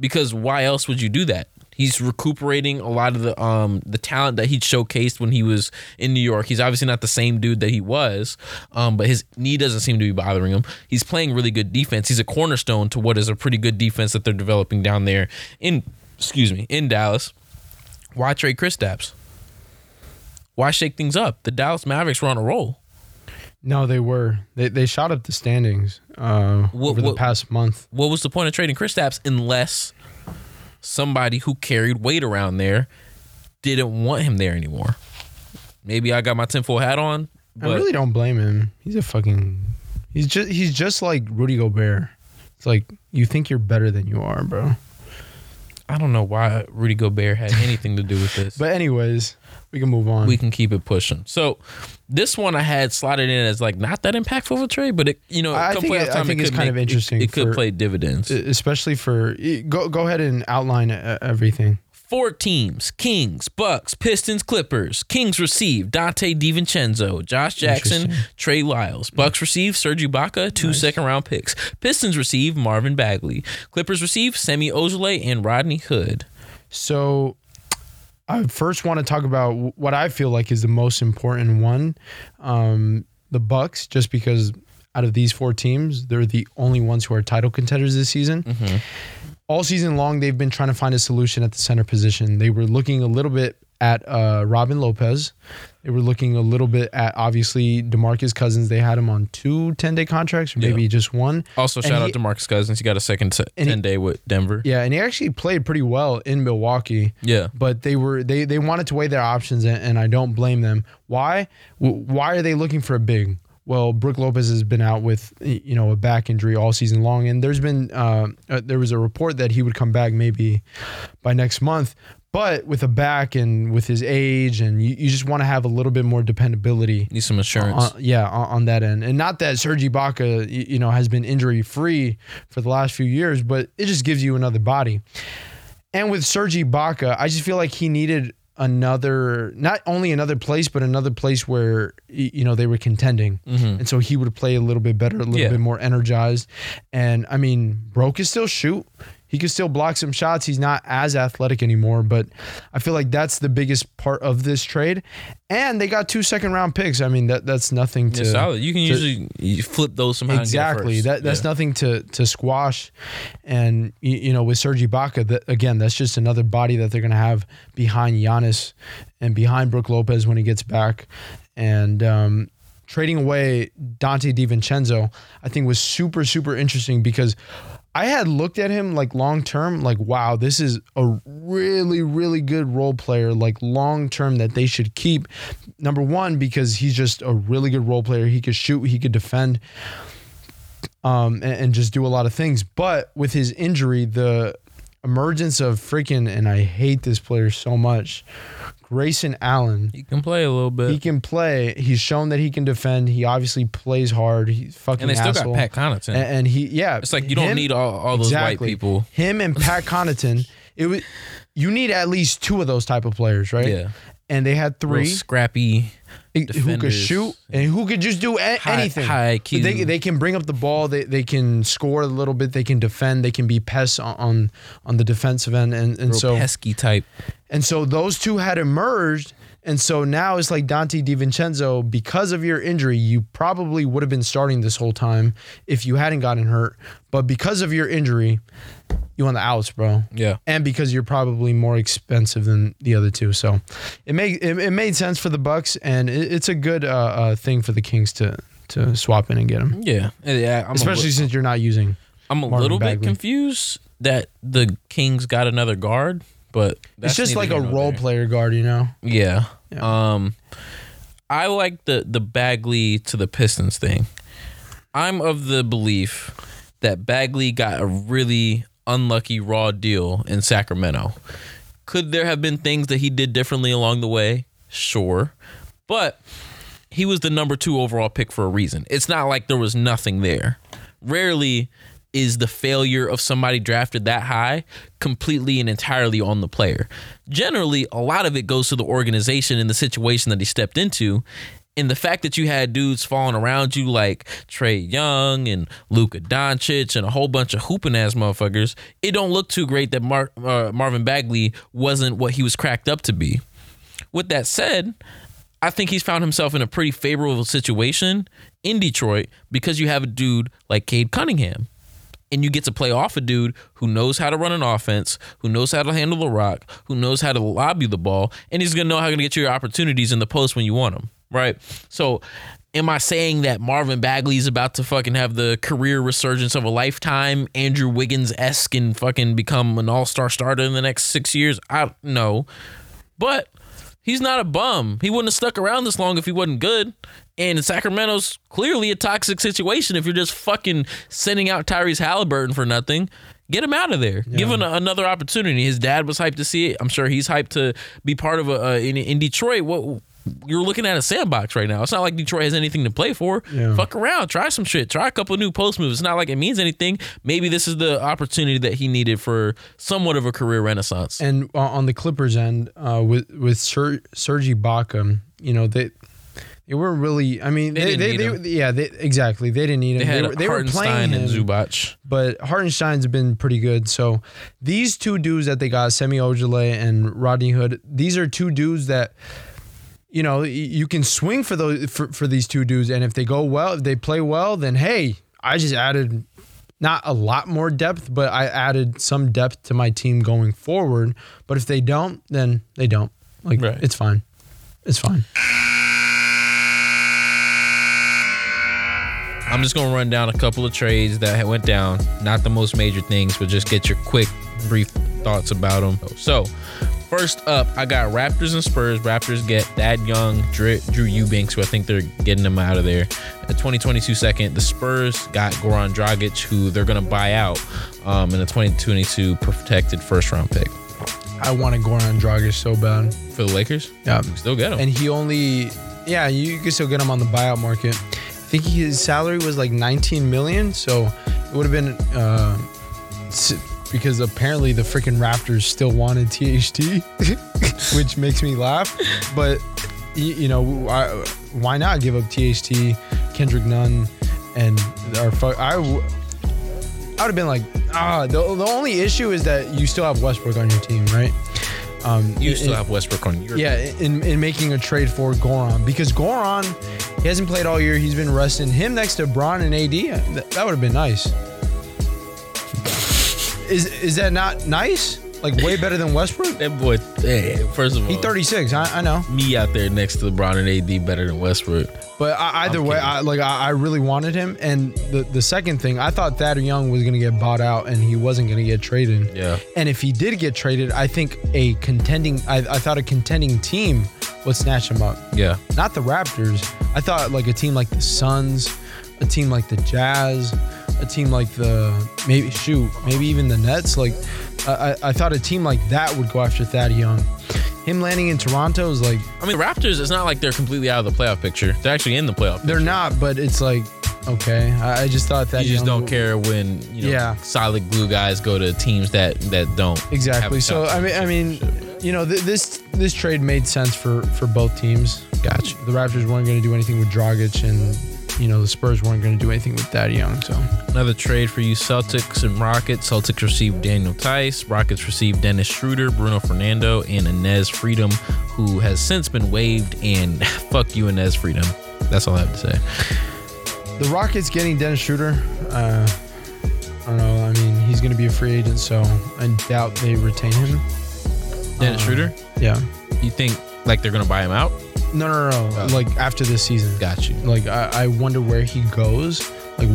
because why else would you do that? He's recuperating a lot of the um the talent that he showcased when he was in New York. He's obviously not the same dude that he was, um, but his knee doesn't seem to be bothering him. He's playing really good defense. He's a cornerstone to what is a pretty good defense that they're developing down there in excuse me in Dallas. Why trade Kristaps? Why shake things up? The Dallas Mavericks were on a roll. No, they were. They they shot up the standings uh, what, over the what, past month. What was the point of trading Kristaps unless somebody who carried weight around there didn't want him there anymore? Maybe I got my tinfoil hat on. But I really don't blame him. He's a fucking. He's just he's just like Rudy Gobert. It's like you think you're better than you are, bro. I don't know why Rudy Gobert had anything to do with this. But anyways, we can move on. We can keep it pushing. So this one I had slotted in as like not that impactful of a trade, but it, you know, I think, it, time, I think it it's kind make, of interesting. It, it for, could play dividends. Especially for, go go ahead and outline everything. Four teams, Kings, Bucks, Pistons, Clippers. Kings receive Dante DiVincenzo, Josh Jackson, Trey Lyles. Bucks receive Serge Ibaka, two nice. second round picks. Pistons receive Marvin Bagley. Clippers receive Semi Ojeleye and Rodney Hood. So I first want to talk about what I feel like is the most important one, um, the Bucks, just because out of these four teams, they're the only ones who are title contenders this season. Mm-hmm. All season long, they've been trying to find a solution at the center position. They were looking a little bit at uh, Robin Lopez. They were looking a little bit at, obviously, DeMarcus Cousins. They had him on two ten-day contracts, or maybe yeah. just one. Also, and shout he, out DeMarcus Cousins. He got a second ten-day with Denver. Yeah, and he actually played pretty well in Milwaukee. Yeah. But they were they, they wanted to weigh their options, and, and I don't blame them. Why? Why are they looking for a big? Well, Brook Lopez has been out with, you know, a back injury all season long, and there's been uh, there was a report that he would come back maybe by next month, but with a back and with his age, and you, you just want to have a little bit more dependability. Need some assurance, on, yeah, on, on that end, and not that Serge Ibaka, you know, has been injury free for the last few years, but it just gives you another body. And with Serge Ibaka, I just feel like he needed another, not only another place, but another place where, you know, they were contending. Mm-hmm. And so he would play a little bit better, a little yeah. bit more energized. And I mean, Bro can still shoot. He can still block some shots. He's not as athletic anymore, but I feel like that's the biggest part of this trade. And they got two second round picks. I mean, that that's nothing to. Yeah, solid. You can to, usually you flip those somehow. Exactly. That that's yeah. nothing to to squash. And you, you know, with Serge Ibaka, that, again, that's just another body that they're gonna have behind Giannis and behind Brook Lopez when he gets back. And um, trading away Dante DiVincenzo, I think was super super interesting because I had looked at him like long term, like, wow, this is a really, really good role player, like long term that they should keep. Number one, because he's just a really good role player. He could shoot, he could defend, um, and, and just do a lot of things. But with his injury, the emergence of freaking, and I hate this player so much, Grayson Allen. He can play a little bit. He can play. He's shown that he can defend. He obviously plays hard. He's fucking asshole. And they still asshole. got Pat Connaughton. And, and he, yeah. It's like you him, don't need all, all those exactly. white people. Him and Pat Connaughton. It was, you need at least two of those type of players, right? Yeah. And they had three. Real scrappy defenders. Who could shoot and who could just do a- high, anything. High I Q. They, they can bring up the ball. They they can score a little bit. They can defend. They can be pests on on, on the defensive end. And, and so pesky type. And so those two had emerged, and so now it's like Dante DiVincenzo, because of your injury, you probably would have been starting this whole time if you hadn't gotten hurt. But because of your injury, you on the outs, bro. Yeah. And because you're probably more expensive than the other two. So it made, it, it made sense for the Bucks, and it, it's a good uh, uh, thing for the Kings to, to swap in and get him. Yeah. yeah I'm Especially li- since you're not using I'm a Marvin little Bagley. bit confused that the Kings got another guard. But it's just like a role there. player guard, you know? Yeah. yeah. Um, I like the, the Bagley to the Pistons thing. I'm of the belief that Bagley got a really unlucky raw deal in Sacramento. Could there have been things that he did differently along the way? Sure. But he was the number two overall pick for a reason. It's not like there was nothing there. Rarely is the failure of somebody drafted that high completely and entirely on the player. Generally, a lot of it goes to the organization and the situation that he stepped into. And the fact that you had dudes falling around you like Trae Young and Luka Doncic and a whole bunch of hooping ass motherfuckers, it don't look too great that Mar- uh, Marvin Bagley wasn't what he was cracked up to be. With that said, I think he's found himself in a pretty favorable situation in Detroit because you have a dude like Cade Cunningham. And you get to play off a dude who knows how to run an offense, who knows how to handle the rock, who knows how to lob you the ball, and he's going to know how to get you your opportunities in the post when you want them, right? So am I saying that Marvin Bagley is about to fucking have the career resurgence of a lifetime, Andrew Wiggins-esque, and fucking become an all-star starter in the next six years? I don't know. But he's not a bum. He wouldn't have stuck around this long if he wasn't good. And Sacramento's clearly a toxic situation if you're just fucking sending out Tyrese Haliburton for nothing. Get him out of there. Yeah. Give him a, another opportunity. His dad was hyped to see it. I'm sure he's hyped to be part of a, a in, in Detroit. What you're looking at a sandbox right now. It's not like Detroit has anything to play for. Yeah. Fuck around. Try some shit. Try a couple of new post moves. It's not like it means anything. Maybe this is the opportunity that he needed for somewhat of a career renaissance. And uh, on the Clippers end, uh, with with Ser- Serge Ibaka, you know, they... They weren't really. I mean, they, they, they, they yeah, they, exactly. They didn't need him. They, had they, were, they were playing him, and Zubac, but Hartenstein's been pretty good. So these two dudes that they got, Semi Ojeleye and Rodney Hood, these are two dudes that, you know, you can swing for those for, for these two dudes, and if they go well, if they play well, then hey, I just added not a lot more depth, but I added some depth to my team going forward. But if they don't, then they don't. Like right. It's fine. It's fine. I'm just going to run down a couple of trades that went down. Not the most major things, but just get your quick, brief thoughts about them. So, first up, I got Raptors and Spurs. Raptors get Thad Young, Drew, Drew Eubanks, who I think they're getting him out of there. The twenty twenty-two second, the Spurs got Goran Dragic, who they're going to buy out um, in a twenty twenty-two protected first-round pick. I wanted Goran Dragic so bad. For the Lakers? Yeah. Still get him. And he only... Yeah, you can still get him on the buyout market. I think his salary was like nineteen million dollars, so it would have been uh, because apparently the freaking Raptors still wanted T H T, which makes me laugh. But you know, I, why not give up T H T, Kendrick Nunn, and our fuck? I, I would have been like, Ah, the, the only issue is that you still have Westbrook on your team, right? Um, you in, still have Westbrook on your yeah, team. Yeah, in, in making a trade for Goran. Because Goran, he hasn't played all year. He's been resting. Him next to Bron and A D, that, that would have been nice. Is is that not nice? Like, way better than Westbrook? That boy, hey, first of all. He's thirty-six, I, I know. Me out there next to LeBron and A D better than Westbrook. But I, either I'm way, I, like, I, I really wanted him. And the, the second thing, I thought Thad Young was going to get bought out and he wasn't going to get traded. Yeah. And if he did get traded, I think a contending, I, I thought a contending team would snatch him up. Yeah. Not the Raptors. I thought, like, a team like the Suns, a team like the Jazz, a team like the, maybe, shoot, maybe even the Nets, like... I, I thought a team like that would go after Thad Young. Him landing in Toronto is like... I mean, the Raptors, it's not like they're completely out of the playoff picture. They're actually in the playoff picture. They're not, but it's like, okay. I, I just thought Thad Young... You just don't would, care when, you know, yeah. solid glue guys go to teams that, that don't. Exactly. So, I mean, I mean, you know, th- this this trade made sense for, for both teams. Gotcha. The Raptors weren't going to do anything with Dragic, and, you know, the Spurs weren't going to do anything with Thad Young, so... Another trade for you, Celtics and Rockets. Celtics received Daniel Theis. Rockets received Dennis Schroeder, Bruno Fernando, and Inez Freedom, who has since been waived, and fuck you, Inez Freedom. That's all I have to say. The Rockets getting Dennis Schroeder, uh, I don't know. I mean, he's going to be a free agent, so I doubt they retain him. Dennis uh, Schroeder? Yeah. You think, like, they're going to buy him out? No, no, no. no. Uh, like, after this season. Got you. Like, I, I wonder where he goes. Like,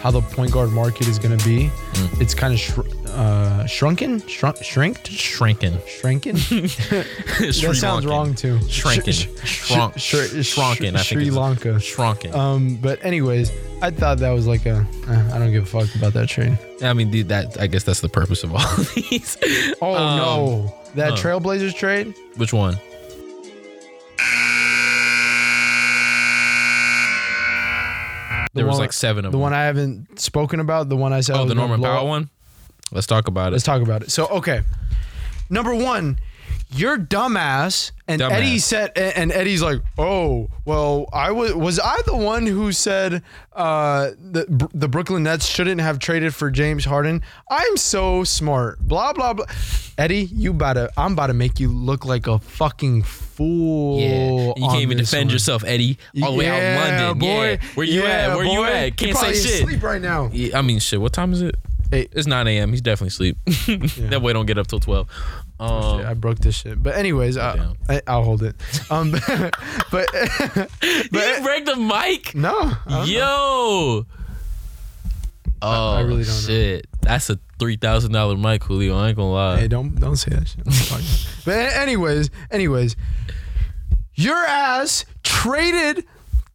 how the point guard market is going to be. Mm. It's kind of sh- uh, shrunken, shrunk, shrinked, shrinking, shrinking. That sounds wrong too. Shrinking, sh- shrunk, sh- shrunken. Sh- I think Sri Lanka, shrunken. Um, but anyways, I thought that was like a. Uh, I don't give a fuck about that trade. I mean, dude, that I guess that's the purpose of all of these. Oh um, no, that huh. Trailblazers trade. Which one? There the was one, like seven of the them. The one I haven't spoken about, the one I said. Oh, I was the Norman Powell one? Let's talk about it. Let's talk about it. So, okay. Number one, you're dumbass. And dumbass. Eddie said, and Eddie's like, oh, well, I was, was I the one who said uh, the, the Brooklyn Nets shouldn't have traded for James Harden? I'm so smart. Blah, blah, blah. Eddie, you about to, I'm about to make you look like a fucking fool. Yeah. You can't even defend one. yourself, Eddie. All the yeah, way out in London. Boy. Yeah. Where you yeah, at? Where boy. you at? Can't say shit. Asleep right now. Yeah, I mean, shit. What time is it? eight It's nine a.m. He's definitely asleep. Yeah. That boy don't get up till twelve. Um, oh, shit, I broke this shit. But anyways, I, I, I'll hold it. Um, but, but, but did you break the mic? No. Yo. Know. Oh, I really don't shit. Know. That's a three thousand dollars mic, Julio. I ain't gonna lie. Hey, don't don't say that shit. But anyways, anyways, your ass traded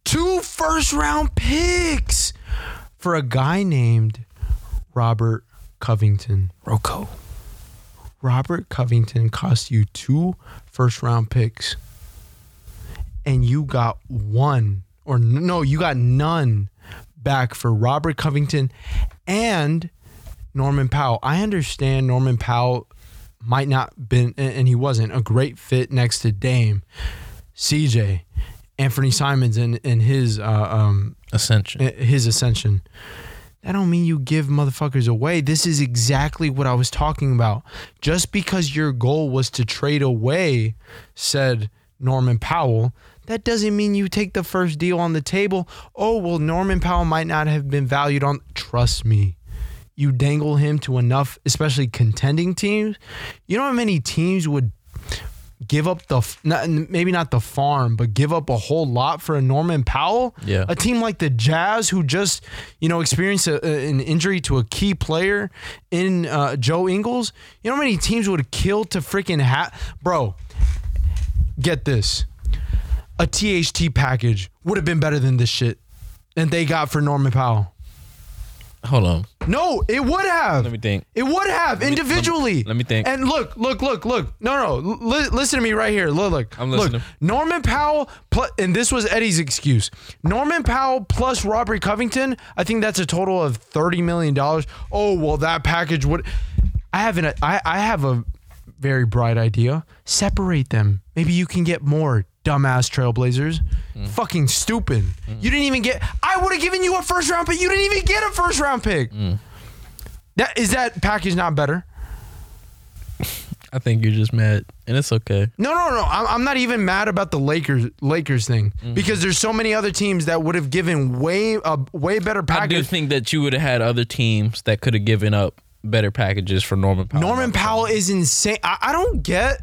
two first round picks for a guy named Robert Covington. Rocco. Robert Covington cost you two first round picks, and you got one, or no, you got none back for Robert Covington and Norman Powell. I understand Norman Powell might not been, and he wasn't, a great fit next to Dame, C J, Anthony Simons, and and his uh, um, ascension. His ascension. That don't mean you give motherfuckers away. This is exactly what I was talking about. Just because your goal was to trade away, said Norman Powell, that doesn't mean you take the first deal on the table. Oh, well, Norman Powell might not have been valued on... Trust me. You dangle him to enough, especially contending teams. You know how many teams would give up the... Not, maybe not the farm, but give up a whole lot for a Norman Powell? Yeah. A team like the Jazz, who just, you know, experienced a, an injury to a key player in uh, Joe Ingles. You know how many teams would kill to freaking have... Bro, get this. A T H T package would have been better than this shit that they got for Norman Powell. Hold on. No, it would have. Let me think. It would have let me, individually. Let me, let me think. And look, look, look, look. No, no. Li- listen to me right here. Look, look. I'm listening. Look, Norman Powell, pl- and this was Eddie's excuse. Norman Powell plus Robert Covington, I think that's a total of thirty million dollars. Oh, well, that package would. I have an, I, I have a very bright idea. Separate them. Maybe you can get more. Dumbass Trailblazers. Mm. Fucking stupid. Mm. You didn't even get... I would have given you a first round pick. You didn't even get a first round pick. Mm. That is that package not better? I think you're just mad, and it's okay. No, no, no. I'm, I'm not even mad about the Lakers Lakers thing mm-hmm. because there's so many other teams that would have given way a way better package. I do think that you would have had other teams that could have given up better packages for Norman Powell. Norman Powell is insane. I, I don't get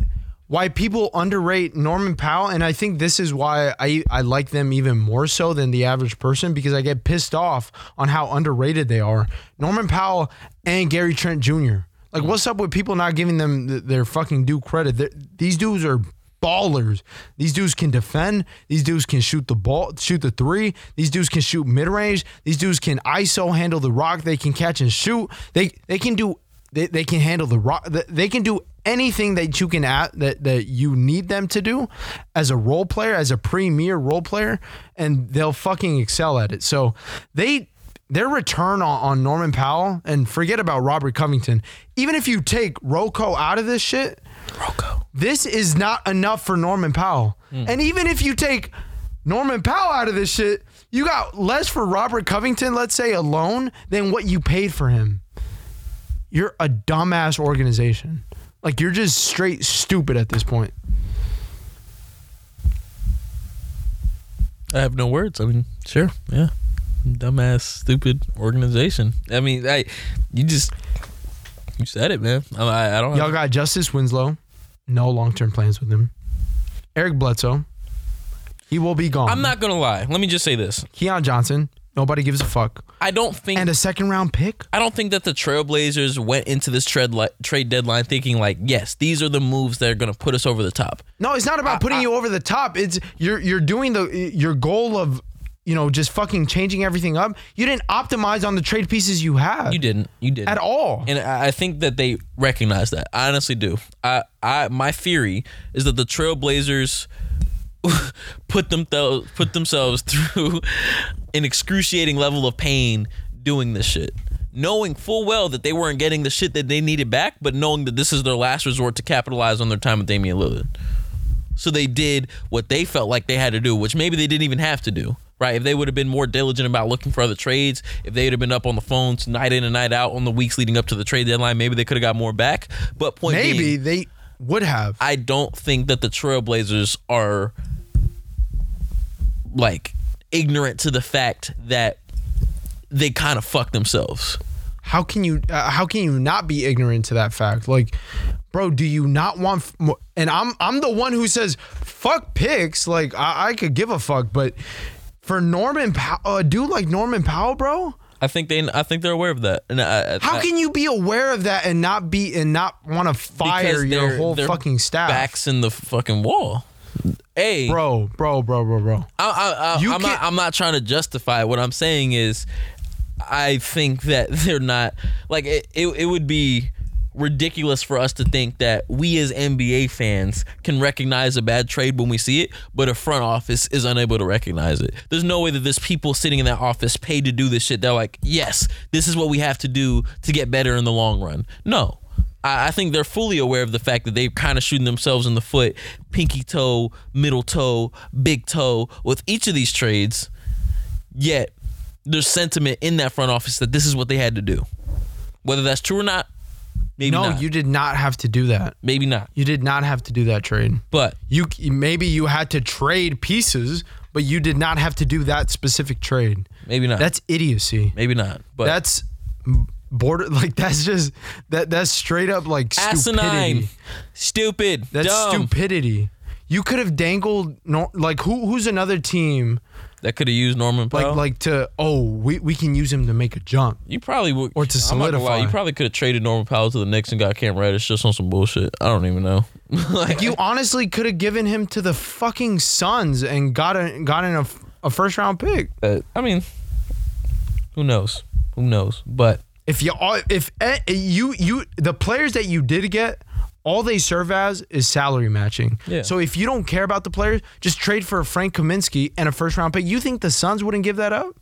why people underrate Norman Powell, and I think this is why I, I like them even more so than the average person, because I get pissed off on how underrated they are. Norman Powell and Gary Trent Junior Like, what's up with people not giving them th- their fucking due credit? They're, these dudes are ballers. These dudes can defend. These dudes can shoot the ball, shoot the three. These dudes can shoot mid-range. These dudes can I S O, handle the rock. They can catch and shoot. They they can do. They, they can handle the rock. They can do anything that you can at, that that you need them to do as a role player, as a premier role player, and they'll fucking excel at it. So they. Their return on, on Norman Powell, and forget about Robert Covington, even if you take Rocco out of this shit, Rocco. This is not enough for Norman Powell. Mm. And even if you take Norman Powell out of this shit, you got less for Robert Covington, let's say, alone than what you paid for him. You're a dumbass organization. Like, you're just straight stupid at this point. I have no words. I mean, sure, yeah. Dumbass, stupid organization. I mean, I, you just you said it, man. I, I don't. Y'all got Justice Winslow. No long-term plans with him. Eric Bledsoe. He will be gone. I'm not gonna lie. Let me just say this. Keon Johnson. Nobody gives a fuck. I don't think. And a second-round pick. I don't think that the Trailblazers went into this trade li- trade deadline thinking like, yes, these are the moves that are gonna put us over the top. No, it's not about I, putting I, you over the top. It's you're you're doing the your goal of. You know, just fucking changing everything up. You didn't optimize on the trade pieces you have. You didn't. You didn't. At all. And I think that they recognize that. I honestly do. I, I, my theory is that the Trailblazers put them th- put themselves through an excruciating level of pain doing this shit, knowing full well that they weren't getting the shit that they needed back, but knowing that this is their last resort to capitalize on their time with Damian Lillard. So they did what they felt like they had to do, which maybe they didn't even have to do. Right, if they would have been more diligent about looking for other trades, if they would have been up on the phones night in and night out on the weeks leading up to the trade deadline, maybe they could have got more back. But point maybe being, they would have. I don't think that the Trailblazers are like ignorant to the fact that they kind of fucked themselves. How can you? Uh, how can you not be ignorant to that fact? Like, bro, do you not want? F- more? And I'm I'm the one who says fuck picks. Like I, I could give a fuck, but. For Norman Powell, a dude like Norman Powell, bro. I think they, I think they're aware of that. And I, I, how can you be aware of that and not be and not want to fire your whole fucking staff? Backs in the fucking wall. Hey, bro, bro, bro, bro, bro. I, I, I, I'm, not, I'm not trying to justify it. What I'm saying is, I think that they're not like it. It, it would be. Ridiculous for us to think that we as N B A fans can recognize a bad trade when we see it, but a front office is unable to recognize it. There's no way that there's people sitting in that office paid to do this shit. They're like, yes, this is what we have to do to get better in the long run. No. I think they're fully aware of the fact that they're kind of shooting themselves in the foot, pinky toe, middle toe, big toe, with each of these trades, yet there's sentiment in that front office that this is what they had to do. Whether that's true or not, Maybe no, not. you did not have to do that. Maybe not. You did not have to do that trade. But you maybe you had to trade pieces, but you did not have to do that specific trade. Maybe not. That's idiocy. Maybe not. But that's border like that's just that that's straight up like asinine, stupidity. Stupid. That's dumb. Stupidity. You could have dangled like who who's another team that could have used Norman Powell? Like, like to, oh, we, we can use him to make a jump. You probably would. Or to solidify. Lie, you probably could have traded Norman Powell to the Knicks and got Cam Reddish just on some bullshit. I don't even know. Like, you honestly could have given him to the fucking Suns and got a, gotten a, a first-round pick. Uh, I mean, who knows? Who knows? But if you if you you the players that you did get, all they serve as is salary matching. Yeah. So if you don't care about the players, just trade for Frank Kaminsky and a first-round pick. You think the Suns wouldn't give that up?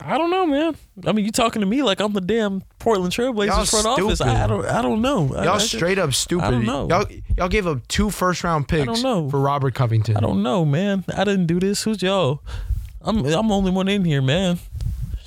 I don't know, man. I mean, you talking to me like I'm the damn Portland Trailblazers front office. I, I don't I don't know. Y'all I, I straight just, up stupid. I don't know. Y'all, y'all gave up two first-round picks I don't know. for Robert Covington. I don't know, man. I didn't do this. Who's y'all? I'm I'm the only one in here, man.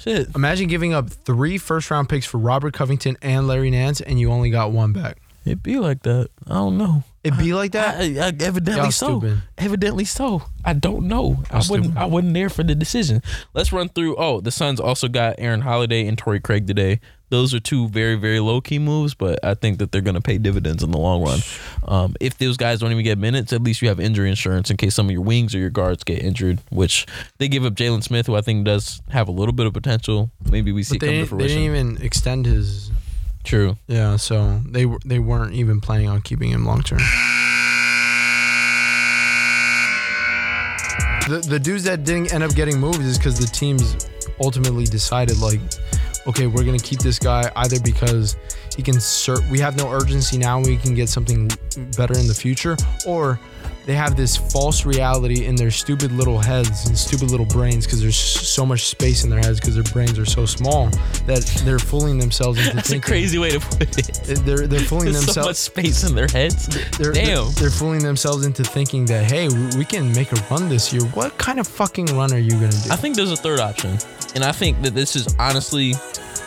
Shit. Imagine giving up three first-round picks for Robert Covington and Larry Nance, and you only got one back. It be like that. I don't know. It be like that? I, I, I, evidently Y'all so. Stupid. Evidently so. I don't know. Y'all I wouldn't. Stupid. I wasn't there for the decision. Let's run through. Oh, the Suns also got Aaron Holiday and Torrey Craig today. Those are two very, very low-key moves, but I think that they're going to pay dividends in the long run. Um, if those guys don't even get minutes, at least you have injury insurance in case some of your wings or your guards get injured, which they give up Jalen Smith, who I think does have a little bit of potential. Maybe we see but it come to fruition. They didn't even extend his... True. Yeah, so they they weren't even planning on keeping him long term. The the dudes that didn't end up getting moved is because the teams ultimately decided like, okay, we're gonna keep this guy either because he can serve. We have no urgency now. We can get something better in the future, or they have this false reality in their stupid little heads and stupid little brains because there's so much space in their heads because their brains are so small that they're fooling themselves into That's thinking. A crazy way to put it. They're, they're fooling there's themselves. so much space in their heads. They're, Damn. They're, they're fooling themselves into thinking that, hey, we can make a run this year. What kind of fucking run are you going to do? I think there's a third option. And I think that this is honestly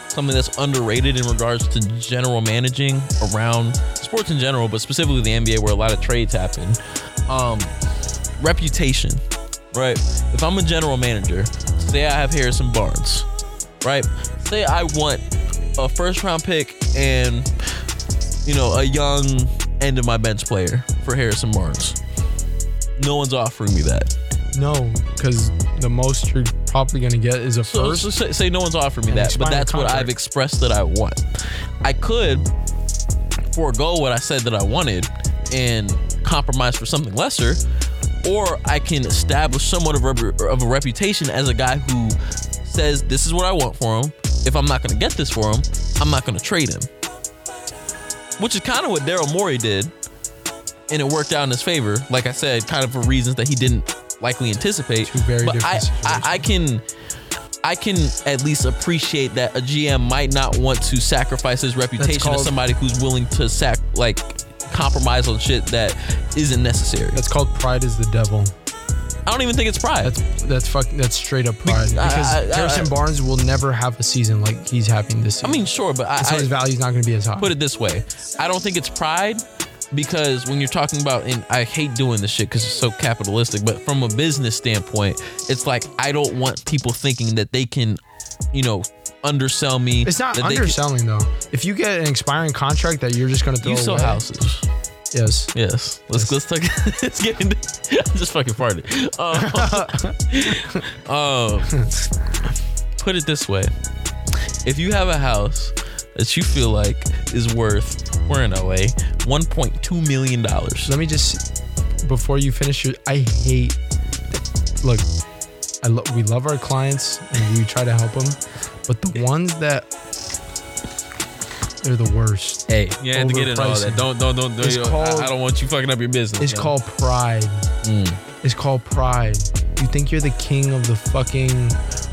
something that's underrated in regards to general managing around sports in general, but specifically the N B A where a lot of trades happen. Um, reputation, right? If I'm a general manager, say I have Harrison Barnes, right? Say I want a first round pick and, you know, a young end of my bench player for Harrison Barnes. No one's offering me that. No, because the most you're probably going to get is a so, first. So say, say no one's offering me that, but that's what I've expressed that I want. I could forego what I said that I wanted and compromise for something lesser, or I can establish somewhat of a, of a reputation as a guy who says this is what I want for him. If I'm not going to get this for him, I'm not going to trade him, which is kind of what Daryl Morey did, and it worked out in his favor, like I said, kind of for reasons that he didn't likely anticipate. Two very but I, I, I can I can at least appreciate that a G M might not want to sacrifice his reputation called, to somebody who's willing to sac like compromise on shit that isn't necessary. That's called pride is the devil. I don't even think it's pride. That's that's fuck, that's straight up pride. Because, because I, I, Harrison I, I, Barnes will never have a season like he's having this season. I mean, sure, but I, so his value's not going to be as high. Put it this way, I don't think it's pride. Because when you're talking about, and I hate doing this shit because it's so capitalistic, but from a business standpoint, it's like I don't want people thinking that they can, you know, undersell me. It's not underselling can, though. If you get an expiring contract that you're just gonna throw you sell away, houses. Yes. Yes. Let's yes. let's talk. Let's get into. I just fucking farted. Um, um, put it this way: if you have a house that you feel like is worth, we're in L A, one point two million dollars. Let me just, before you finish your, I hate, look, I lo- we love our clients and we try to help them, but the ones that, they're the worst. Hey, you have to get into all that. Don't, don't, don't, don't called, I, I don't want you fucking up your business. It's man. called pride. Mm. It's called pride. You think you're the king of the fucking,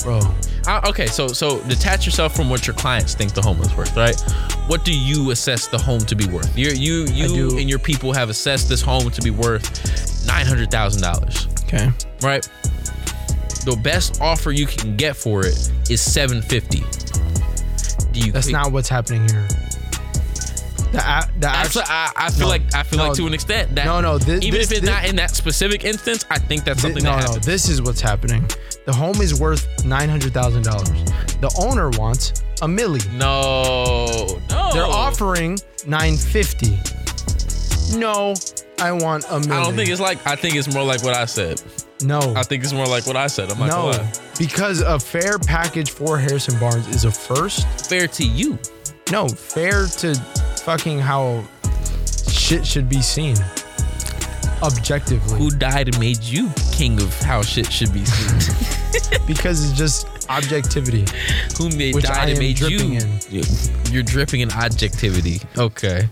bro. Uh, okay, so so detach yourself from what your clients think the home is worth, right? What do you assess the home to be worth? You're, you you and your people have assessed this home to be worth nine hundred thousand dollars. Okay. Right? The best offer you can get for it is seven hundred fifty dollars. Do you That's pick- not what's happening here. The, the actually, I, I feel no, like I feel no, like to an extent that no, no, this, even this, if it's this, not in that specific instance, I think that's something this, no, that happens. No, this is what's happening. The home is worth nine hundred thousand dollars. The owner wants a milli. No, no, they're offering nine fifty. No, I want a milli. I don't think it's like. I think it's more like what I said. No, I think it's more like what I said. I'm like, no, why? Because a fair package for Harrison Barnes is a first. Fair to you. No, fair to fucking how shit should be seen objectively. Who died and made you king of how shit should be seen? Because it's just objectivity. Who made which died and made you in. You're dripping in objectivity. Okay.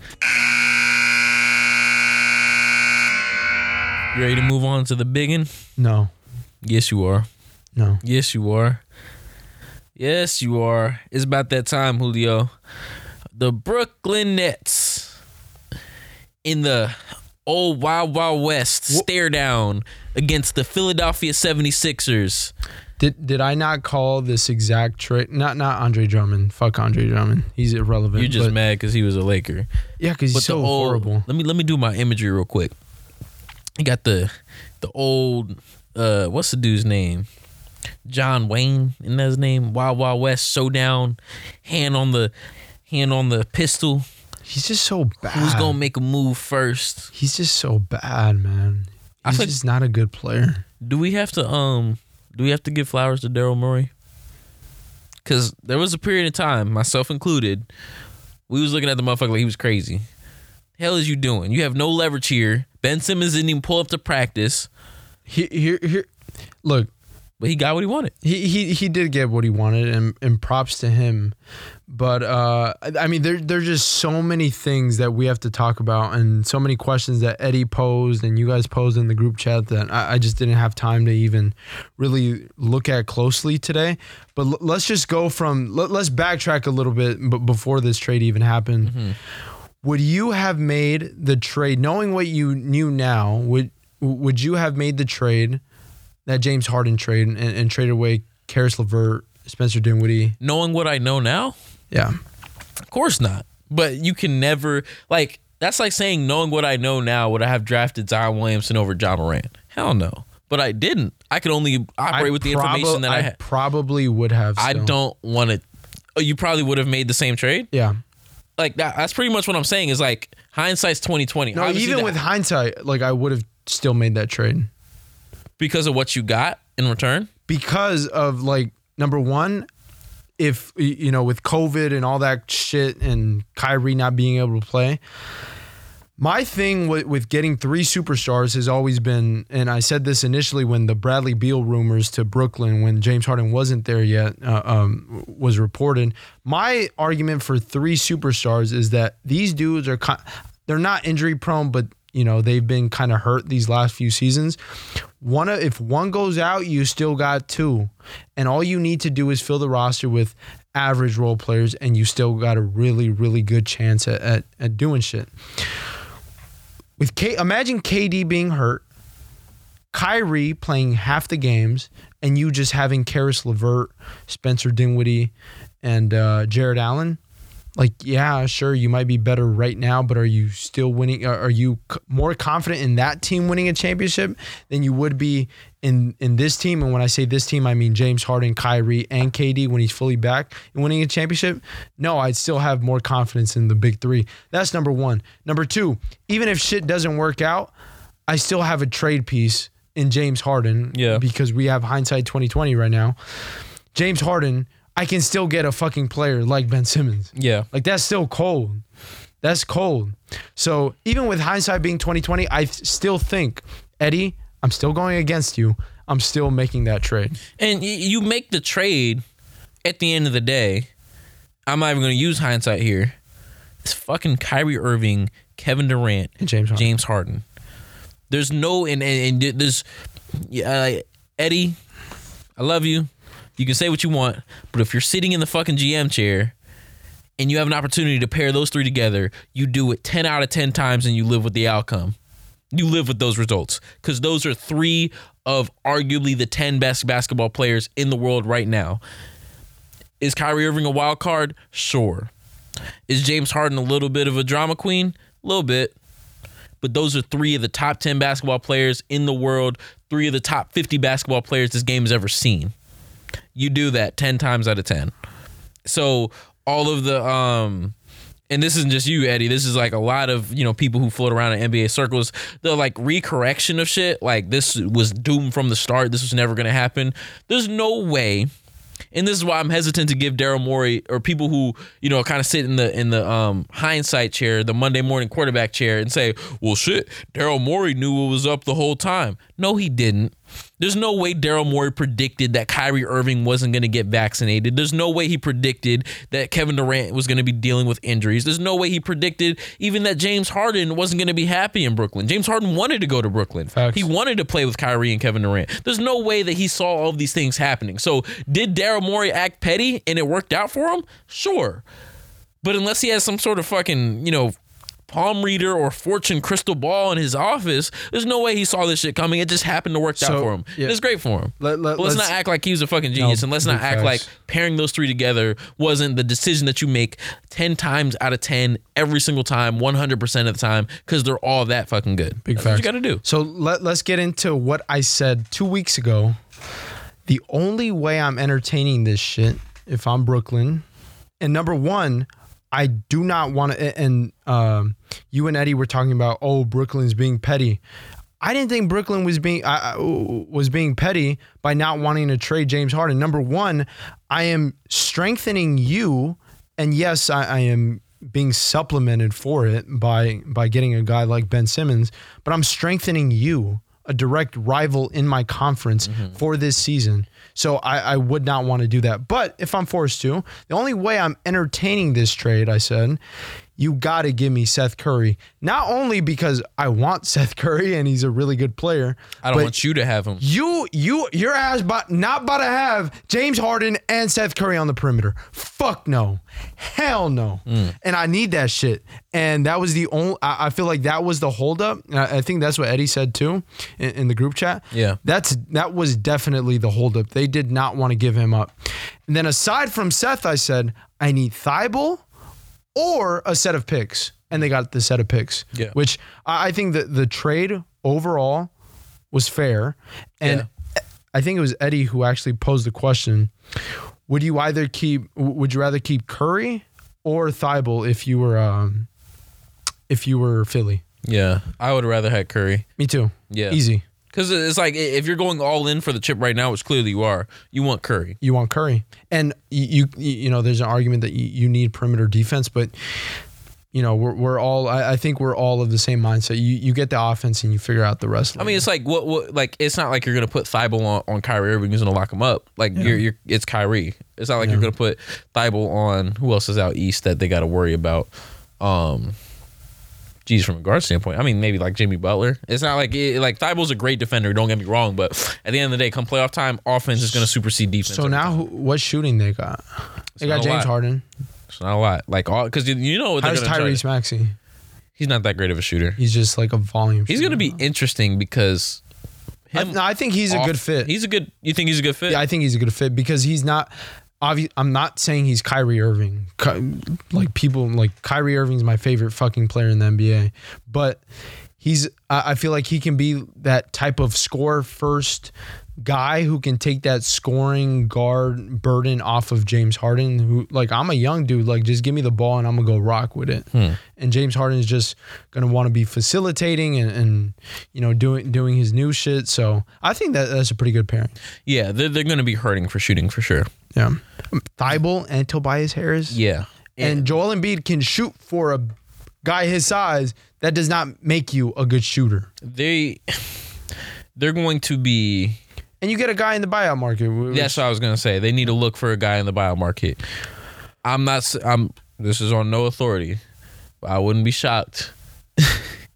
You ready to move on to the biggin? No. Yes you are. No. Yes you are. Yes you are. It's about that time, Julio. The Brooklyn Nets in the old Wild Wild West stare down against the Philadelphia seventy-sixers. Did did I not call this exact trade? Not not Andre Drummond. Fuck Andre Drummond. He's irrelevant. You're just but, mad because he was a Laker. Yeah, because he's so old, horrible. Let me let me do my imagery real quick. You got the the old uh, what's the dude's name? John Wayne, isn't that his name? Wild Wild West, showdown, hand on the hand on the pistol. He's just so bad. Who's gonna make a move first? He's just so bad, man. He's I just not a good player. Do we have to um? Do we have to give flowers to Daryl Morey? Because there was a period of time, myself included, we was looking at the motherfucker like he was crazy. Hell is you doing? You have no leverage here. Ben Simmons didn't even pull up to practice. Here, here, here. Look. But he got what he wanted. He he he did get what he wanted, and, and props to him. But, uh, I mean, there, there are just so many things that we have to talk about and so many questions that Eddie posed and you guys posed in the group chat that I, I just didn't have time to even really look at closely today. But l- let's just go from let, – let's backtrack a little bit b- before this trade even happened. Mm-hmm. Would you have made the trade – knowing what you knew now, would would you have made the trade – that James Harden trade and, and trade away Karis LeVert, Spencer Dinwiddie. Knowing what I know now? Yeah. Of course not. But you can never, like, that's like saying knowing what I know now, would I have drafted Zion Williamson over Ja Morant? Hell no. But I didn't. I could only operate I with the prob- information that I, I had. I probably would have. Still. I don't want to. Oh, you probably would have made the same trade? Yeah. Like, that, that's pretty much what I'm saying is, like, hindsight's twenty twenty. No, obviously even that, with hindsight, like, I would have still made that trade. Because of what you got in return? Because of, like, number one, if, you know, with COVID and all that shit and Kyrie not being able to play, my thing with, with getting three superstars has always been, and I said this initially when the Bradley Beal rumors to Brooklyn, when James Harden wasn't there yet, uh, um, was reported. My argument for three superstars is that these dudes are, con- they're not injury prone, but, you know, they've been kind of hurt these last few seasons. One, if one goes out, you still got two. And all you need to do is fill the roster with average role players, and you still got a really, really good chance at, at, at doing shit. With K, imagine K D being hurt, Kyrie playing half the games, and you just having Karis LeVert, Spencer Dinwiddie, and uh, Jared Allen. Like, yeah, sure, you might be better right now, but are you still winning? Are you more confident in that team winning a championship than you would be in, in this team? And when I say this team, I mean James Harden, Kyrie, and K D when he's fully back and winning a championship. No, I'd still have more confidence in the big three. That's number one. Number two, even if shit doesn't work out, I still have a trade piece in James Harden. Yeah. Because we have hindsight twenty twenty right now. James Harden, I can still get a fucking player like Ben Simmons. Yeah. Like, that's still cold. That's cold. So, even with hindsight being twenty twenty, I still think, Eddie, I'm still going against you. I'm still making that trade. And you make the trade at the end of the day. I'm not even going to use hindsight here. It's fucking Kyrie Irving, Kevin Durant, and James Harden. James Harden. There's no, and, and, and there's, uh, Eddie, I love you. You can say what you want, but if you're sitting in the fucking G M chair and you have an opportunity to pair those three together, you do it ten out of ten times and you live with the outcome. You live with those results because those are three of arguably the ten best basketball players in the world right now. Is Kyrie Irving a wild card? Sure. Is James Harden a little bit of a drama queen? A little bit. But those are three of the top ten basketball players in the world, three of the top fifty basketball players this game has ever seen. You do that ten times out of ten. So all of the, um, and this isn't just you, Eddie. This is like a lot of, you know, people who float around in N B A circles. The like recorrection of shit, like this was doomed from the start. This was never going to happen. There's no way. And this is why I'm hesitant to give Daryl Morey or people who, you know, kind of sit in the in the um, hindsight chair, the Monday morning quarterback chair and say, well, shit, Daryl Morey knew what was up the whole time. No, he didn't. There's no way Daryl Morey predicted that Kyrie Irving wasn't going to get vaccinated. There's no way he predicted that Kevin Durant was going to be dealing with injuries. There's no way he predicted even that James Harden wasn't going to be happy in Brooklyn. James Harden wanted to go to Brooklyn. Facts. He wanted to play with Kyrie and Kevin Durant. There's no way that he saw all of these things happening. So did Daryl Morey act petty and it worked out for him? Sure. But unless he has some sort of fucking, you know, palm reader or fortune crystal ball in his office. There's no way he saw this shit coming. It just happened to work so, out for him. Yeah. It's great for him. Let, let, let's, let's not act like he was a fucking genius, no, and let's not act facts. like pairing those three together wasn't the decision that you make ten times out of ten every single time, one hundred percent of the time, because they're all that fucking good. Big That's facts. What you got to do. So let, let's get into what I said two weeks ago. The only way I'm entertaining this shit, if I'm Brooklyn, and number one, I do not want to, and um, you and Eddie were talking about, oh, Brooklyn's being petty. I didn't think Brooklyn was being uh, was being petty by not wanting to trade James Harden. Number one, I am strengthening you, and yes, I, I am being supplemented for it by by getting a guy like Ben Simmons, but I'm strengthening you, a direct rival in my conference, mm-hmm. for this season. So I, I would not want to do that. But if I'm forced to, the only way I'm entertaining this trade, I said, you got to give me Seth Curry. Not only because I want Seth Curry and he's a really good player. I don't want you to have him. You, you, your ass about, not about to have James Harden and Seth Curry on the perimeter. Fuck no. Hell no. Mm. And I need that shit. And that was the only, I, I feel like that was the holdup. And I, I think that's what Eddie said too in, in the group chat. Yeah. That's, that was definitely the holdup. They did not want to give him up. And then aside from Seth, I said, I need Thibault or a set of picks, and they got the set of picks, yeah. which I think that the trade overall was fair. And yeah. I think it was Eddie who actually posed the question: Would you either keep? Would you rather keep Curry or Thibault if you were, um, if you were Philly? Yeah, I would rather have Curry. Me too. Yeah, easy. Because it's like if you're going all in for the chip right now, which clearly you are, you want Curry. You want Curry. And, you you, you know, there's an argument that you, you need perimeter defense, but, you know, we're we're all, I, I think we're all of the same mindset. You you get the offense and you figure out the rest. I mean, it's like, what, what like it's not like you're going to put Thibault on, on Kyrie Irving who's going to lock him up. Like, yeah. you're, you're it's Kyrie. It's not like yeah. you're going to put Thibault on, who else is out east that they got to worry about? Um Geez, from a guard standpoint, I mean, maybe like Jimmy Butler. It's not like it, like Thibault's a great defender. Don't get me wrong, but at the end of the day, come playoff time, offense is going to supersede defense. So now, who, what shooting they got? It's they got James Harden. It's not a lot, like all because you, you know what they're going to try. How's Tyrese Maxey? He's not that great of a shooter. He's just like a volume. He's going to be interesting because him I, no, I think he's off, a good fit. He's a good. You think he's a good fit? Yeah, I think he's a good fit because he's not. I'm not saying he's Kyrie Irving. Like people, like Kyrie Irving's my favorite fucking player in the N B A, but he's. I feel like he can be that type of score first guy who can take that scoring guard burden off of James Harden. Who like I'm a young dude. Like just give me the ball and I'm gonna go rock with it. Hmm. And James Harden is just gonna want to be facilitating and, and you know doing doing his new shit. So I think that that's a pretty good pairing. Yeah, they're they're gonna be hurting for shooting for sure. Yeah, Thibault and Tobias Harris. Yeah, and, and Joel Embiid can shoot for a guy his size. That does not make you a good shooter. They, they're going to be, and you get a guy in the buyout market. Which, that's what I was gonna say. They need to look for a guy in the buyout market. I'm not. I'm. This is on no authority. But I wouldn't be shocked.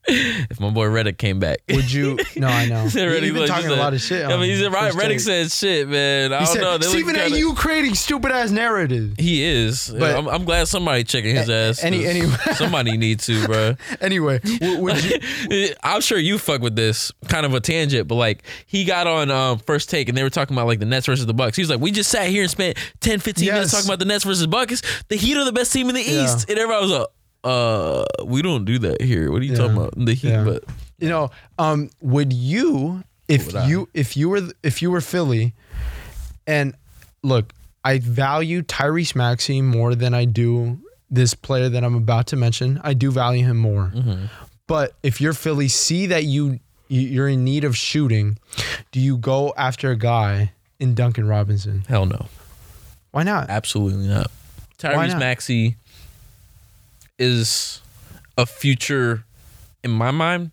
If my boy Reddick came back, would you? No, I know. He's been look, talking said, a lot of shit. I mean, he's right. Reddick said shit, man. I he don't said, know. They Stephen A. You creating stupid ass narrative. He is. But I'm, I'm glad somebody checking his ass. Any, any, somebody needs to, bro. Anyway, would you? I'm sure you fuck with this kind of a tangent, but like he got on um, First Take and they were talking about like the Nets versus the Bucks. He was like, we just sat here and spent ten, fifteen yes. minutes talking about the Nets versus the Bucks. The Heat are the best team in the yeah. East, and everybody was like. Uh, we don't do that here. What are you yeah. talking about? The Heat, yeah. but you know, um, would you if would you if you were if you were Philly, and look, I value Tyrese Maxey more than I do this player that I'm about to mention. I do value him more, mm-hmm. but if you're Philly, see that you you're in need of shooting, do you go after a guy in Duncan Robinson? Hell no. Why not? Absolutely not. Tyrese Maxey is a future, in my mind,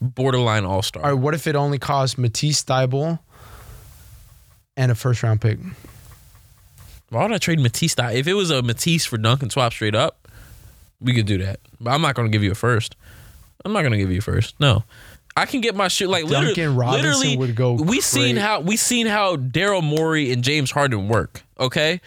borderline all-star. All right, what if it only costs Matisse Thybulle and a first-round pick? Why would I trade Matisse Thybulle? If it was a Matisse for Duncan swap straight up, we could do that. But I'm not going to give you a first. I'm not going to give you a first. No. I can get my shit like Duncan literally, Robinson literally would go we great. seen how we seen how Daryl Morey and James Harden work, okay?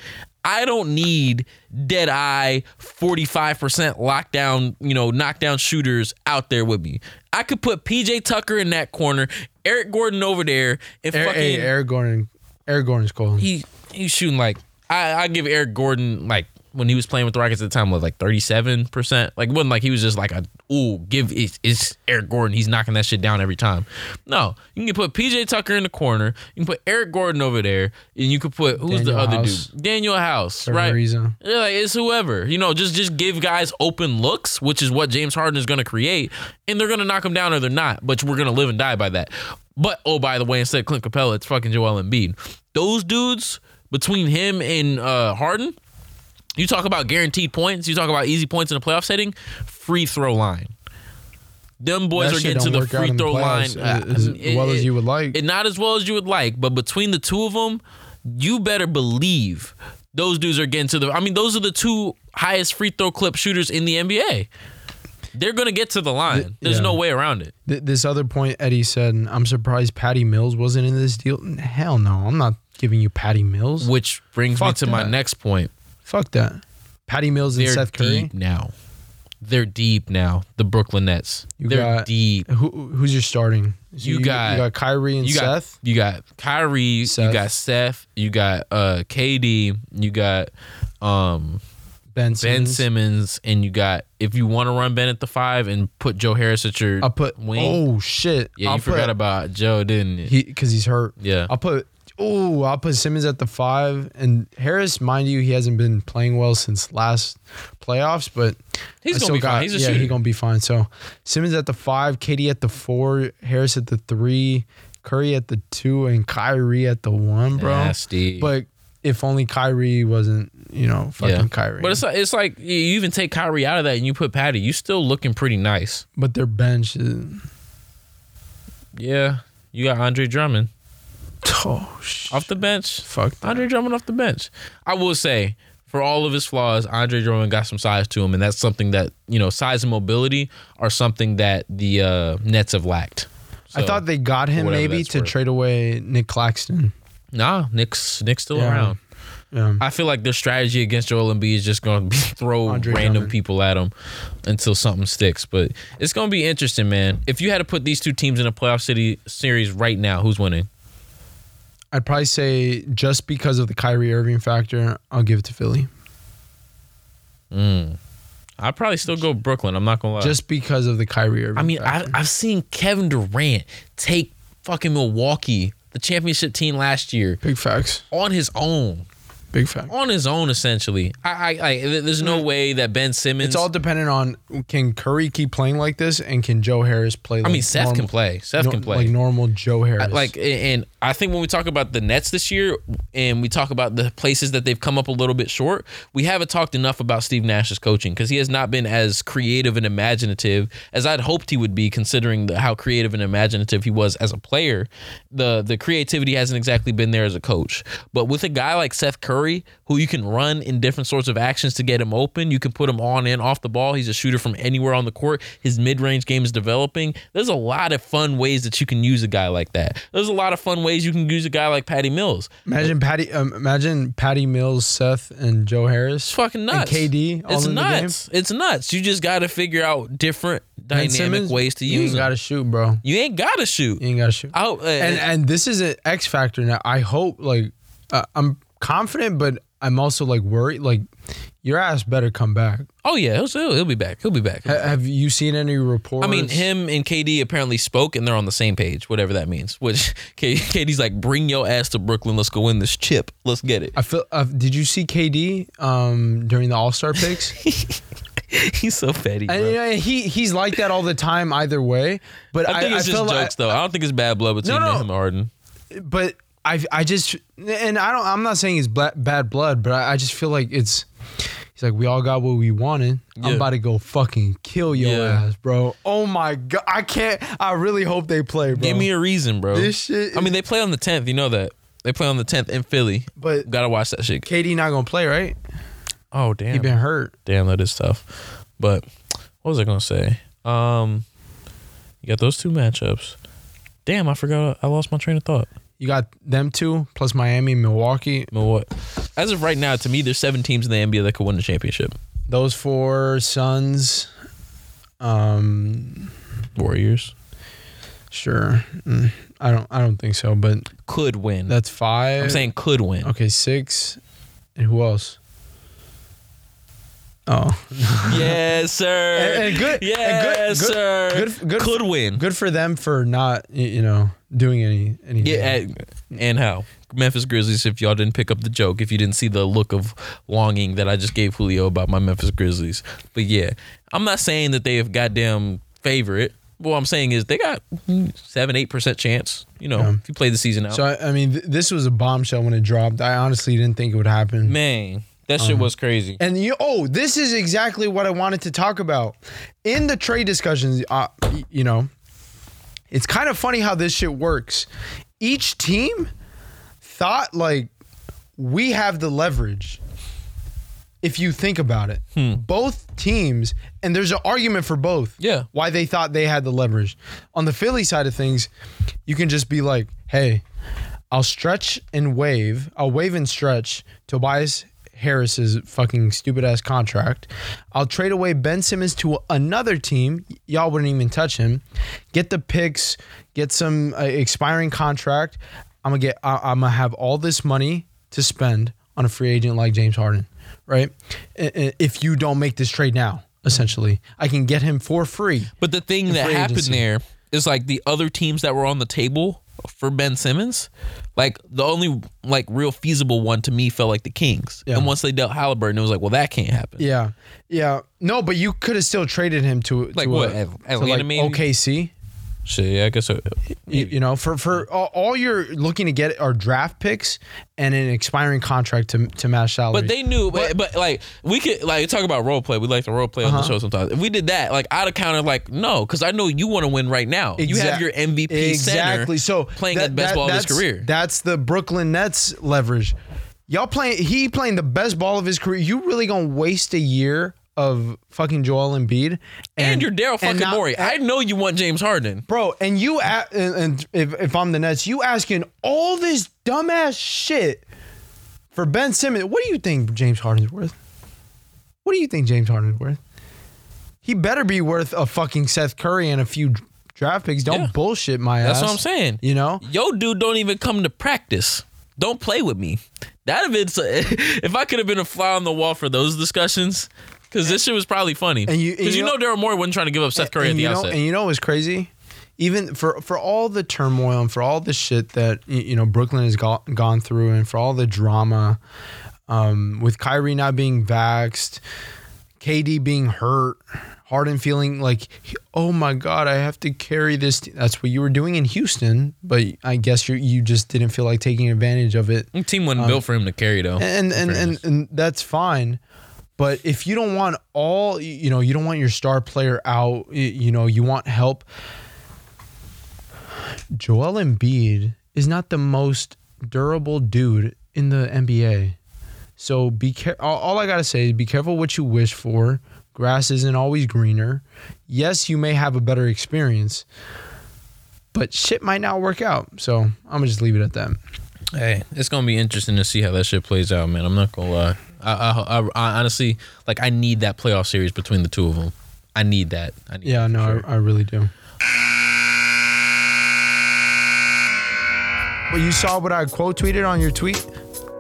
I don't need dead eye forty-five percent lockdown, you know, knockdown shooters out there with me. I could put P J Tucker in that corner, Eric Gordon over there, and Air, fucking hey, Eric Gordon. Eric Gordon's calling. He he's shooting like I I give Eric Gordon like when he was playing with the Rockets at the time was like thirty-seven percent. Like it wasn't like he was just like a ooh give it's, it's Eric Gordon. He's knocking that shit down every time. No, you can put P J Tucker in the corner. You can put Eric Gordon over there, and you could put who's Daniel the other House. dude? Daniel House, for right? Reason. Yeah, like it's whoever. You know, just just give guys open looks, which is what James Harden is going to create, and they're going to knock him down or they're not. But we're going to live and die by that. But, oh, by the way, instead of Clint Capella, it's fucking Joel Embiid. Those dudes, between him and uh, Harden, you talk about guaranteed points, you talk about easy points in a playoff setting, free throw line. Them boys that are getting to the free throw line. As, as well as you would like. And not as well as you would like, but between the two of them, you better believe those dudes are getting to the... I mean, those are the two highest free throw clip shooters in the N B A. They're going to get to the line. There's yeah. no way around it. This other point Eddie said, I'm surprised Patty Mills wasn't in this deal. Hell no, I'm not giving you Patty Mills. Which brings Fuck me to that. my next point. Fuck that. Patty Mills and They're Seth Curry? They're deep now. They're deep now, the Brooklyn Nets. You They're got, deep. Who, who's your starting? So you, you, got, you got Kyrie and you got, Seth? You got Kyrie, Seth. you got Seth, you got uh, K D, you got... Um, Ben Simmons. Ben Simmons, and you got, if you want to run Ben at the five and put Joe Harris at your I'll put, wing. Oh, shit. Yeah, I'll you put, forgot about Joe, didn't you? He, because he's hurt. Yeah. I'll put, oh, I'll put Simmons at the five. And Harris, mind you, he hasn't been playing well since last playoffs, but he's going to be got, fine. He's a yeah, shooter. He's going to be fine. So Simmons at the five, K D at the four, Harris at the three, Curry at the two, and Kyrie at the one, bro. Nasty. But if only Kyrie wasn't, you know, fucking yeah. Kyrie. But it's like, it's like you even take Kyrie out of that and you put Patty, you still looking pretty nice. But their bench is... Yeah. You got Andre Drummond. Oh, shit. Off the bench. Fuck that. Andre Drummond off the bench. I will say, for all of his flaws, Andre Drummond got some size to him, and that's something that, you know, size and mobility are something that the uh, Nets have lacked. So, I thought they got him maybe to worth. trade away Nick Claxton. Nah, Nick's Nick's still yeah. around. Yeah. I feel like their strategy against Joel Embiid is just going to throw Andre random Drummond. people at him until something sticks. But it's going to be interesting, man. If you had to put these two teams in a playoff city series right now, who's winning? I'd probably say just because of the Kyrie Irving factor, I'll give it to Philly. Mm. I'd probably still go Brooklyn. I'm not going to lie. Just because of the Kyrie Irving I mean, I, I've seen Kevin Durant take fucking Milwaukee, the championship team last year. Big facts. On his own. Big fact. On his own, essentially. I, I, I There's no way that Ben Simmons... It's all dependent on, can Curry keep playing like this, and can Joe Harris play like... I mean, Seth normal, can play. Seth no, can play. Like normal Joe Harris. I, like, and I think when we talk about the Nets this year, and we talk about the places that they've come up a little bit short, we haven't talked enough about Steve Nash's coaching, because he has not been as creative and imaginative as I'd hoped he would be, considering the, how creative and imaginative he was as a player. The, the creativity hasn't exactly been there as a coach. But with a guy like Seth Curry, who you can run in different sorts of actions to get him open. You can put him on and off the ball. He's a shooter from anywhere on the court. His mid-range game is developing. There's a lot of fun ways that you can use a guy like that. There's a lot of fun ways you can use a guy like Patty Mills. Imagine Patty, um, imagine Patty Mills, Seth, and Joe Harris. It's fucking nuts. And K D all it's in nuts. the game. It's nuts. You just got to figure out different dynamic Simmons, ways to use. You ain't got to shoot, bro. You ain't got to shoot. You ain't got to shoot. I hope, uh, and and this is an X factor now. I hope like uh, I'm. confident, but I'm also like worried. Like, your ass better come back. Oh yeah, he'll, he'll, he'll be back. He'll be back. He'll be back. Have you seen any reports? I mean, him and K D apparently spoke, and they're on the same page, whatever that means. Which K- KD's like, bring your ass to Brooklyn. Let's go win this chip. Let's get it. I feel. Uh, did you see K D um, during the All Star picks? He's so petty. Bro. And, uh, he he's like that all the time. Either way, but I think I, it's I just jokes like, though. I don't think it's bad blood between no, no. him and Harden. But. I I just and I don't I'm not saying it's black, bad blood, but I, I just feel like it's he's like we all got what we wanted. Yeah. I'm about to go fucking kill your yeah. ass, bro. Oh my god, I can't. I really hope they play, bro. Give me a reason, bro. This shit. Is, I mean, they play on the tenth. You know that they play on the tenth in Philly. But gotta watch that shit. K D not gonna play, right? Oh damn, he been hurt. Damn, that is tough. But what was I gonna say? Um, you got those two matchups. Damn, I forgot. I lost my train of thought. You got them two, plus Miami, Milwaukee. Milwaukee. As of right now, to me, there's seven teams in the N B A that could win the championship. Those four, Suns, um, Warriors. Sure. Mm, I don't I don't think so, but... Could win. That's five. I'm saying could win. Okay, six. And who else? Oh. Yes, sir. And, and good. Yes, and good, sir. Good, good, good could for, win. Good for them for not, you know, doing any anything. Yeah, and how? Memphis Grizzlies, if y'all didn't pick up the joke, if you didn't see the look of longing that I just gave Julio about my Memphis Grizzlies. But yeah, I'm not saying that they have goddamn favorite. What I'm saying is they got seven, eight percent chance, you know, yeah. if you play the season out. So, I, I mean, th- this was a bombshell when it dropped. I honestly didn't think it would happen. Man. That shit um, was crazy. And you, oh, this is exactly what I wanted to talk about. In the trade discussions, uh, you know, it's kind of funny how this shit works. Each team thought, like, we have the leverage, if you think about it. Hmm. Both teams, and there's an argument for both. Yeah. Why they thought they had the leverage. On the Philly side of things, you can just be like, hey, I'll stretch and waive. I'll waive and stretch Tobias Harris's fucking stupid ass contract. I'll trade away Ben Simmons to another team. Y'all wouldn't even touch him. Get the picks. Get some uh, expiring contract. I'm gonna get. I, I'm gonna have all this money to spend on a free agent like James Harden, right? If you don't make this trade now, essentially, I can get him for free. But the thing that happened there is like the other teams that were on the table for Ben Simmons, like the only like real feasible one to me felt like the Kings. Yeah. And once they dealt Haliburton, it was like, well, that can't happen. Yeah, yeah. No, but you could have still traded him to like to what? A, Atlanta, to like maybe? O K C. Shit, yeah, I guess so. You, you know, for for all, all you're looking to get are draft picks and an expiring contract to to match salary. But they knew, but, but like we could like talk about role play. We like to role play uh-huh. on the show sometimes. If we did that, like I'd have counted like no, because I know you want to win right now. Exactly. You have your M V P exactly. center so playing that, the best that, ball of his career. That's the Brooklyn Nets leverage. Y'all playing, he playing the best ball of his career. You really gonna waste a year of fucking Joel Embiid and, and you're Daryl fucking not, Morey. I know you want James Harden, bro. And you and, and if, if I'm the Nets, you asking all this dumbass shit for Ben Simmons. What do you think James Harden's worth? What do you think James Harden's worth? He better be worth a fucking Seth Curry and a few draft picks. Don't yeah. bullshit my That's ass. That's what I'm saying. You know, yo, dude, don't even come to practice. Don't play with me. That'd have been so, if I could have been a fly on the wall for those discussions. Because this shit was probably funny. Because you, you know, know Daryl Morey wasn't trying to give up Seth Curry at the outset. And you know what's crazy? Even for, for all the turmoil and for all the shit that, you know, Brooklyn has go- gone through and for all the drama um, with Kyrie not being vaxxed, K D being hurt, Harden feeling like, oh, my God, I have to carry this. T-. That's what you were doing in Houston, but I guess you you just didn't feel like taking advantage of it. The team wasn't um, built for him to carry, though. And and, and, and that's fine. But if you don't want all, you know, you don't want your star player out, you know, you want help. Joel Embiid is not the most durable dude in the N B A. So be care- all I got to say is be careful what you wish for. Grass isn't always greener. Yes, you may have a better experience, but shit might not work out. So I'm going to just leave it at that. Hey, it's going to be interesting to see how that shit plays out, man. I'm not going to lie. I, I, I honestly, like, I need that playoff series between the two of them. I need that. I need yeah, that no, sure. I, I really do. Well, you saw what I quote tweeted on your tweet?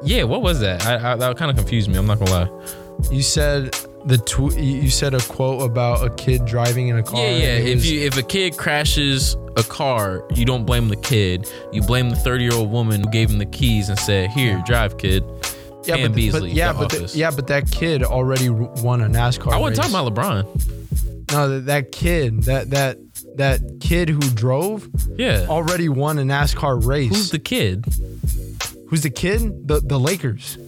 Yeah, what was that? I, I, that kind of confused me. I'm not going to lie. You said... The tw- you said a quote about a kid driving in a car. Yeah, yeah. If was- you if a kid crashes a car, you don't blame the kid. You blame the thirty-year-old woman who gave him the keys and said, "Here, drive, kid." Yeah, Cam but, Beasley, but yeah, but the, yeah, but that kid already won a NASCAR. I wasn't race. talking about LeBron. No, that, that kid, that that that kid who drove, yeah, already won a NASCAR race. Who's the kid? Who's the kid? The the Lakers.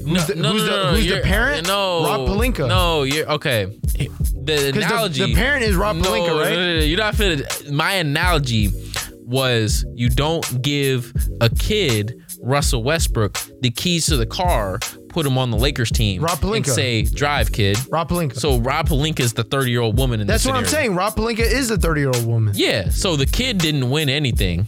Who's no, the, no, who's no, no, the, who's the parent? No, Rob Pelinka. No, you're okay. The analogy. The, the parent is Rob no, Pelinka, right? No, no, no, you're not fit. My analogy was you don't give a kid Russell Westbrook the keys to the car, put him on the Lakers team. Rob Pelinka. And say, drive, kid. Rob Pelinka. So Rob Pelinka is the thirty-year-old woman in this scenario. That's what I'm saying. Rob Pelinka is the thirty-year-old woman. Yeah. So the kid didn't win anything.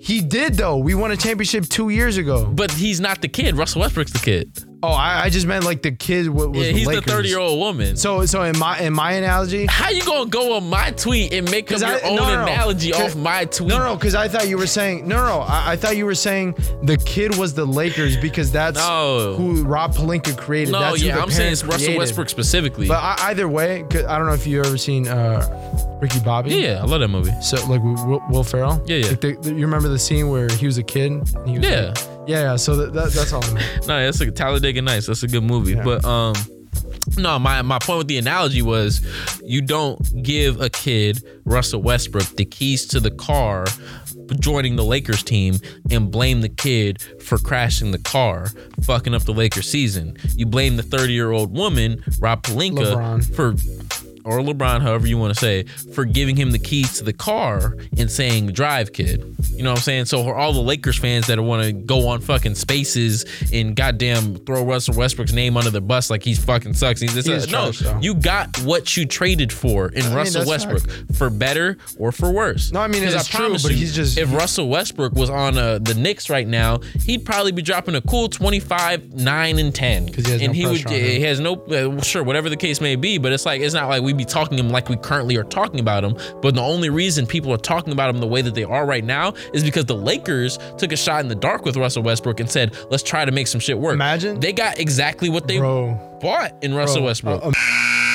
He did, though. We won a championship two years ago. But he's not the kid. Russell Westbrook's the kid. Oh, I, I just meant like the kid was yeah, the Lakers. Yeah, he's the thirty-year-old woman. So so in my in my analogy... How you going to go on my tweet and make up your I, own no, no, analogy off my tweet? No, no, because I thought you were saying... No, no, I, I thought you were saying the kid was the Lakers because that's no. who Rob Pelinka created. No, that's yeah, who I'm saying it's Russell created. Westbrook specifically. But I, either way, cause I don't know if you've ever seen... Uh, Ricky Bobby? Yeah, I love that movie. So, like, Will, Will Ferrell? Yeah, yeah. Like the, the, you remember the scene where he was a kid? And he was yeah. Like, yeah, yeah, so that, that, that's all I mean. No, that's like Talladega Nights. That's a good movie. Yeah. But, um, no, my, my point with the analogy was you don't give a kid, Russell Westbrook, the keys to the car joining the Lakers team and blame the kid for crashing the car, fucking up the Lakers season. You blame the thirty-year-old woman, Rob Pelinka, LeBron. for... or LeBron, however you want to say, for giving him the keys to the car and saying, drive, kid. You know what I'm saying? So for all the Lakers fans that want to go on fucking spaces and goddamn throw Russell Westbrook's name under the bus like he's fucking sucks. He's this, he uh, no, trash, you got what you traded for in I Russell mean, Westbrook, not... for better or for worse. No, I mean, it's I true, but you, he's just... If Russell Westbrook was on uh, the Knicks right now, he'd probably be dropping a cool twenty-five, nine, and ten. Because he has and no he pressure would, on him. He has no... Uh, sure, whatever the case may be, but it's like, it's not like we We'd be talking him like we currently are talking about him, but the only reason people are talking about him the way that they are right now is because the Lakers took a shot in the dark with Russell Westbrook and said, let's try to make some shit work. Imagine they got exactly what they bro, bought in Russell bro, Westbrook. Uh, uh,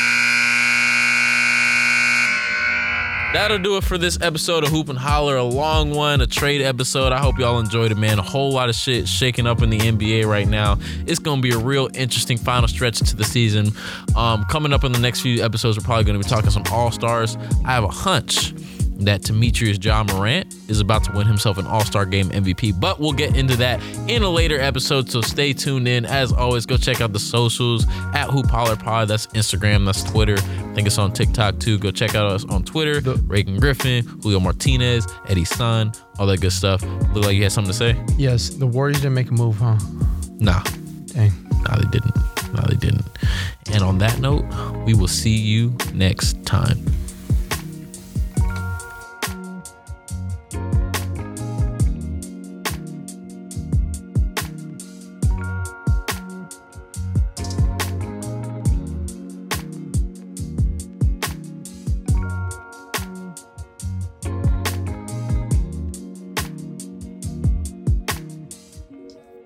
That'll do it for this episode of Hoop and Holler, a long one, a trade episode. I hope y'all enjoyed it, man. A whole lot of shit shaking up in the N B A right now. It's gonna be a real interesting final stretch to the season. Um, coming up in the next few episodes, we're probably going to be talking some All-Stars. I have a hunch that Demetrius Ja Morant is about to win himself an All-Star Game M V P, but we'll get into that in a later episode, so stay tuned in. As always, go check out the socials at Hoop Holler Pod. That's Instagram, that's Twitter. I think it's on TikTok, too. Go check out us on Twitter. The- Reagan Griffin, Julio Martinez, Eddie Sun, all that good stuff. Look like you had something to say? Yes, the Warriors didn't make a move, huh? Nah. Dang. Nah, they didn't. No, they didn't. And on that note, we will see you next time.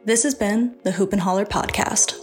This has been the Hoop and Holler Podcast.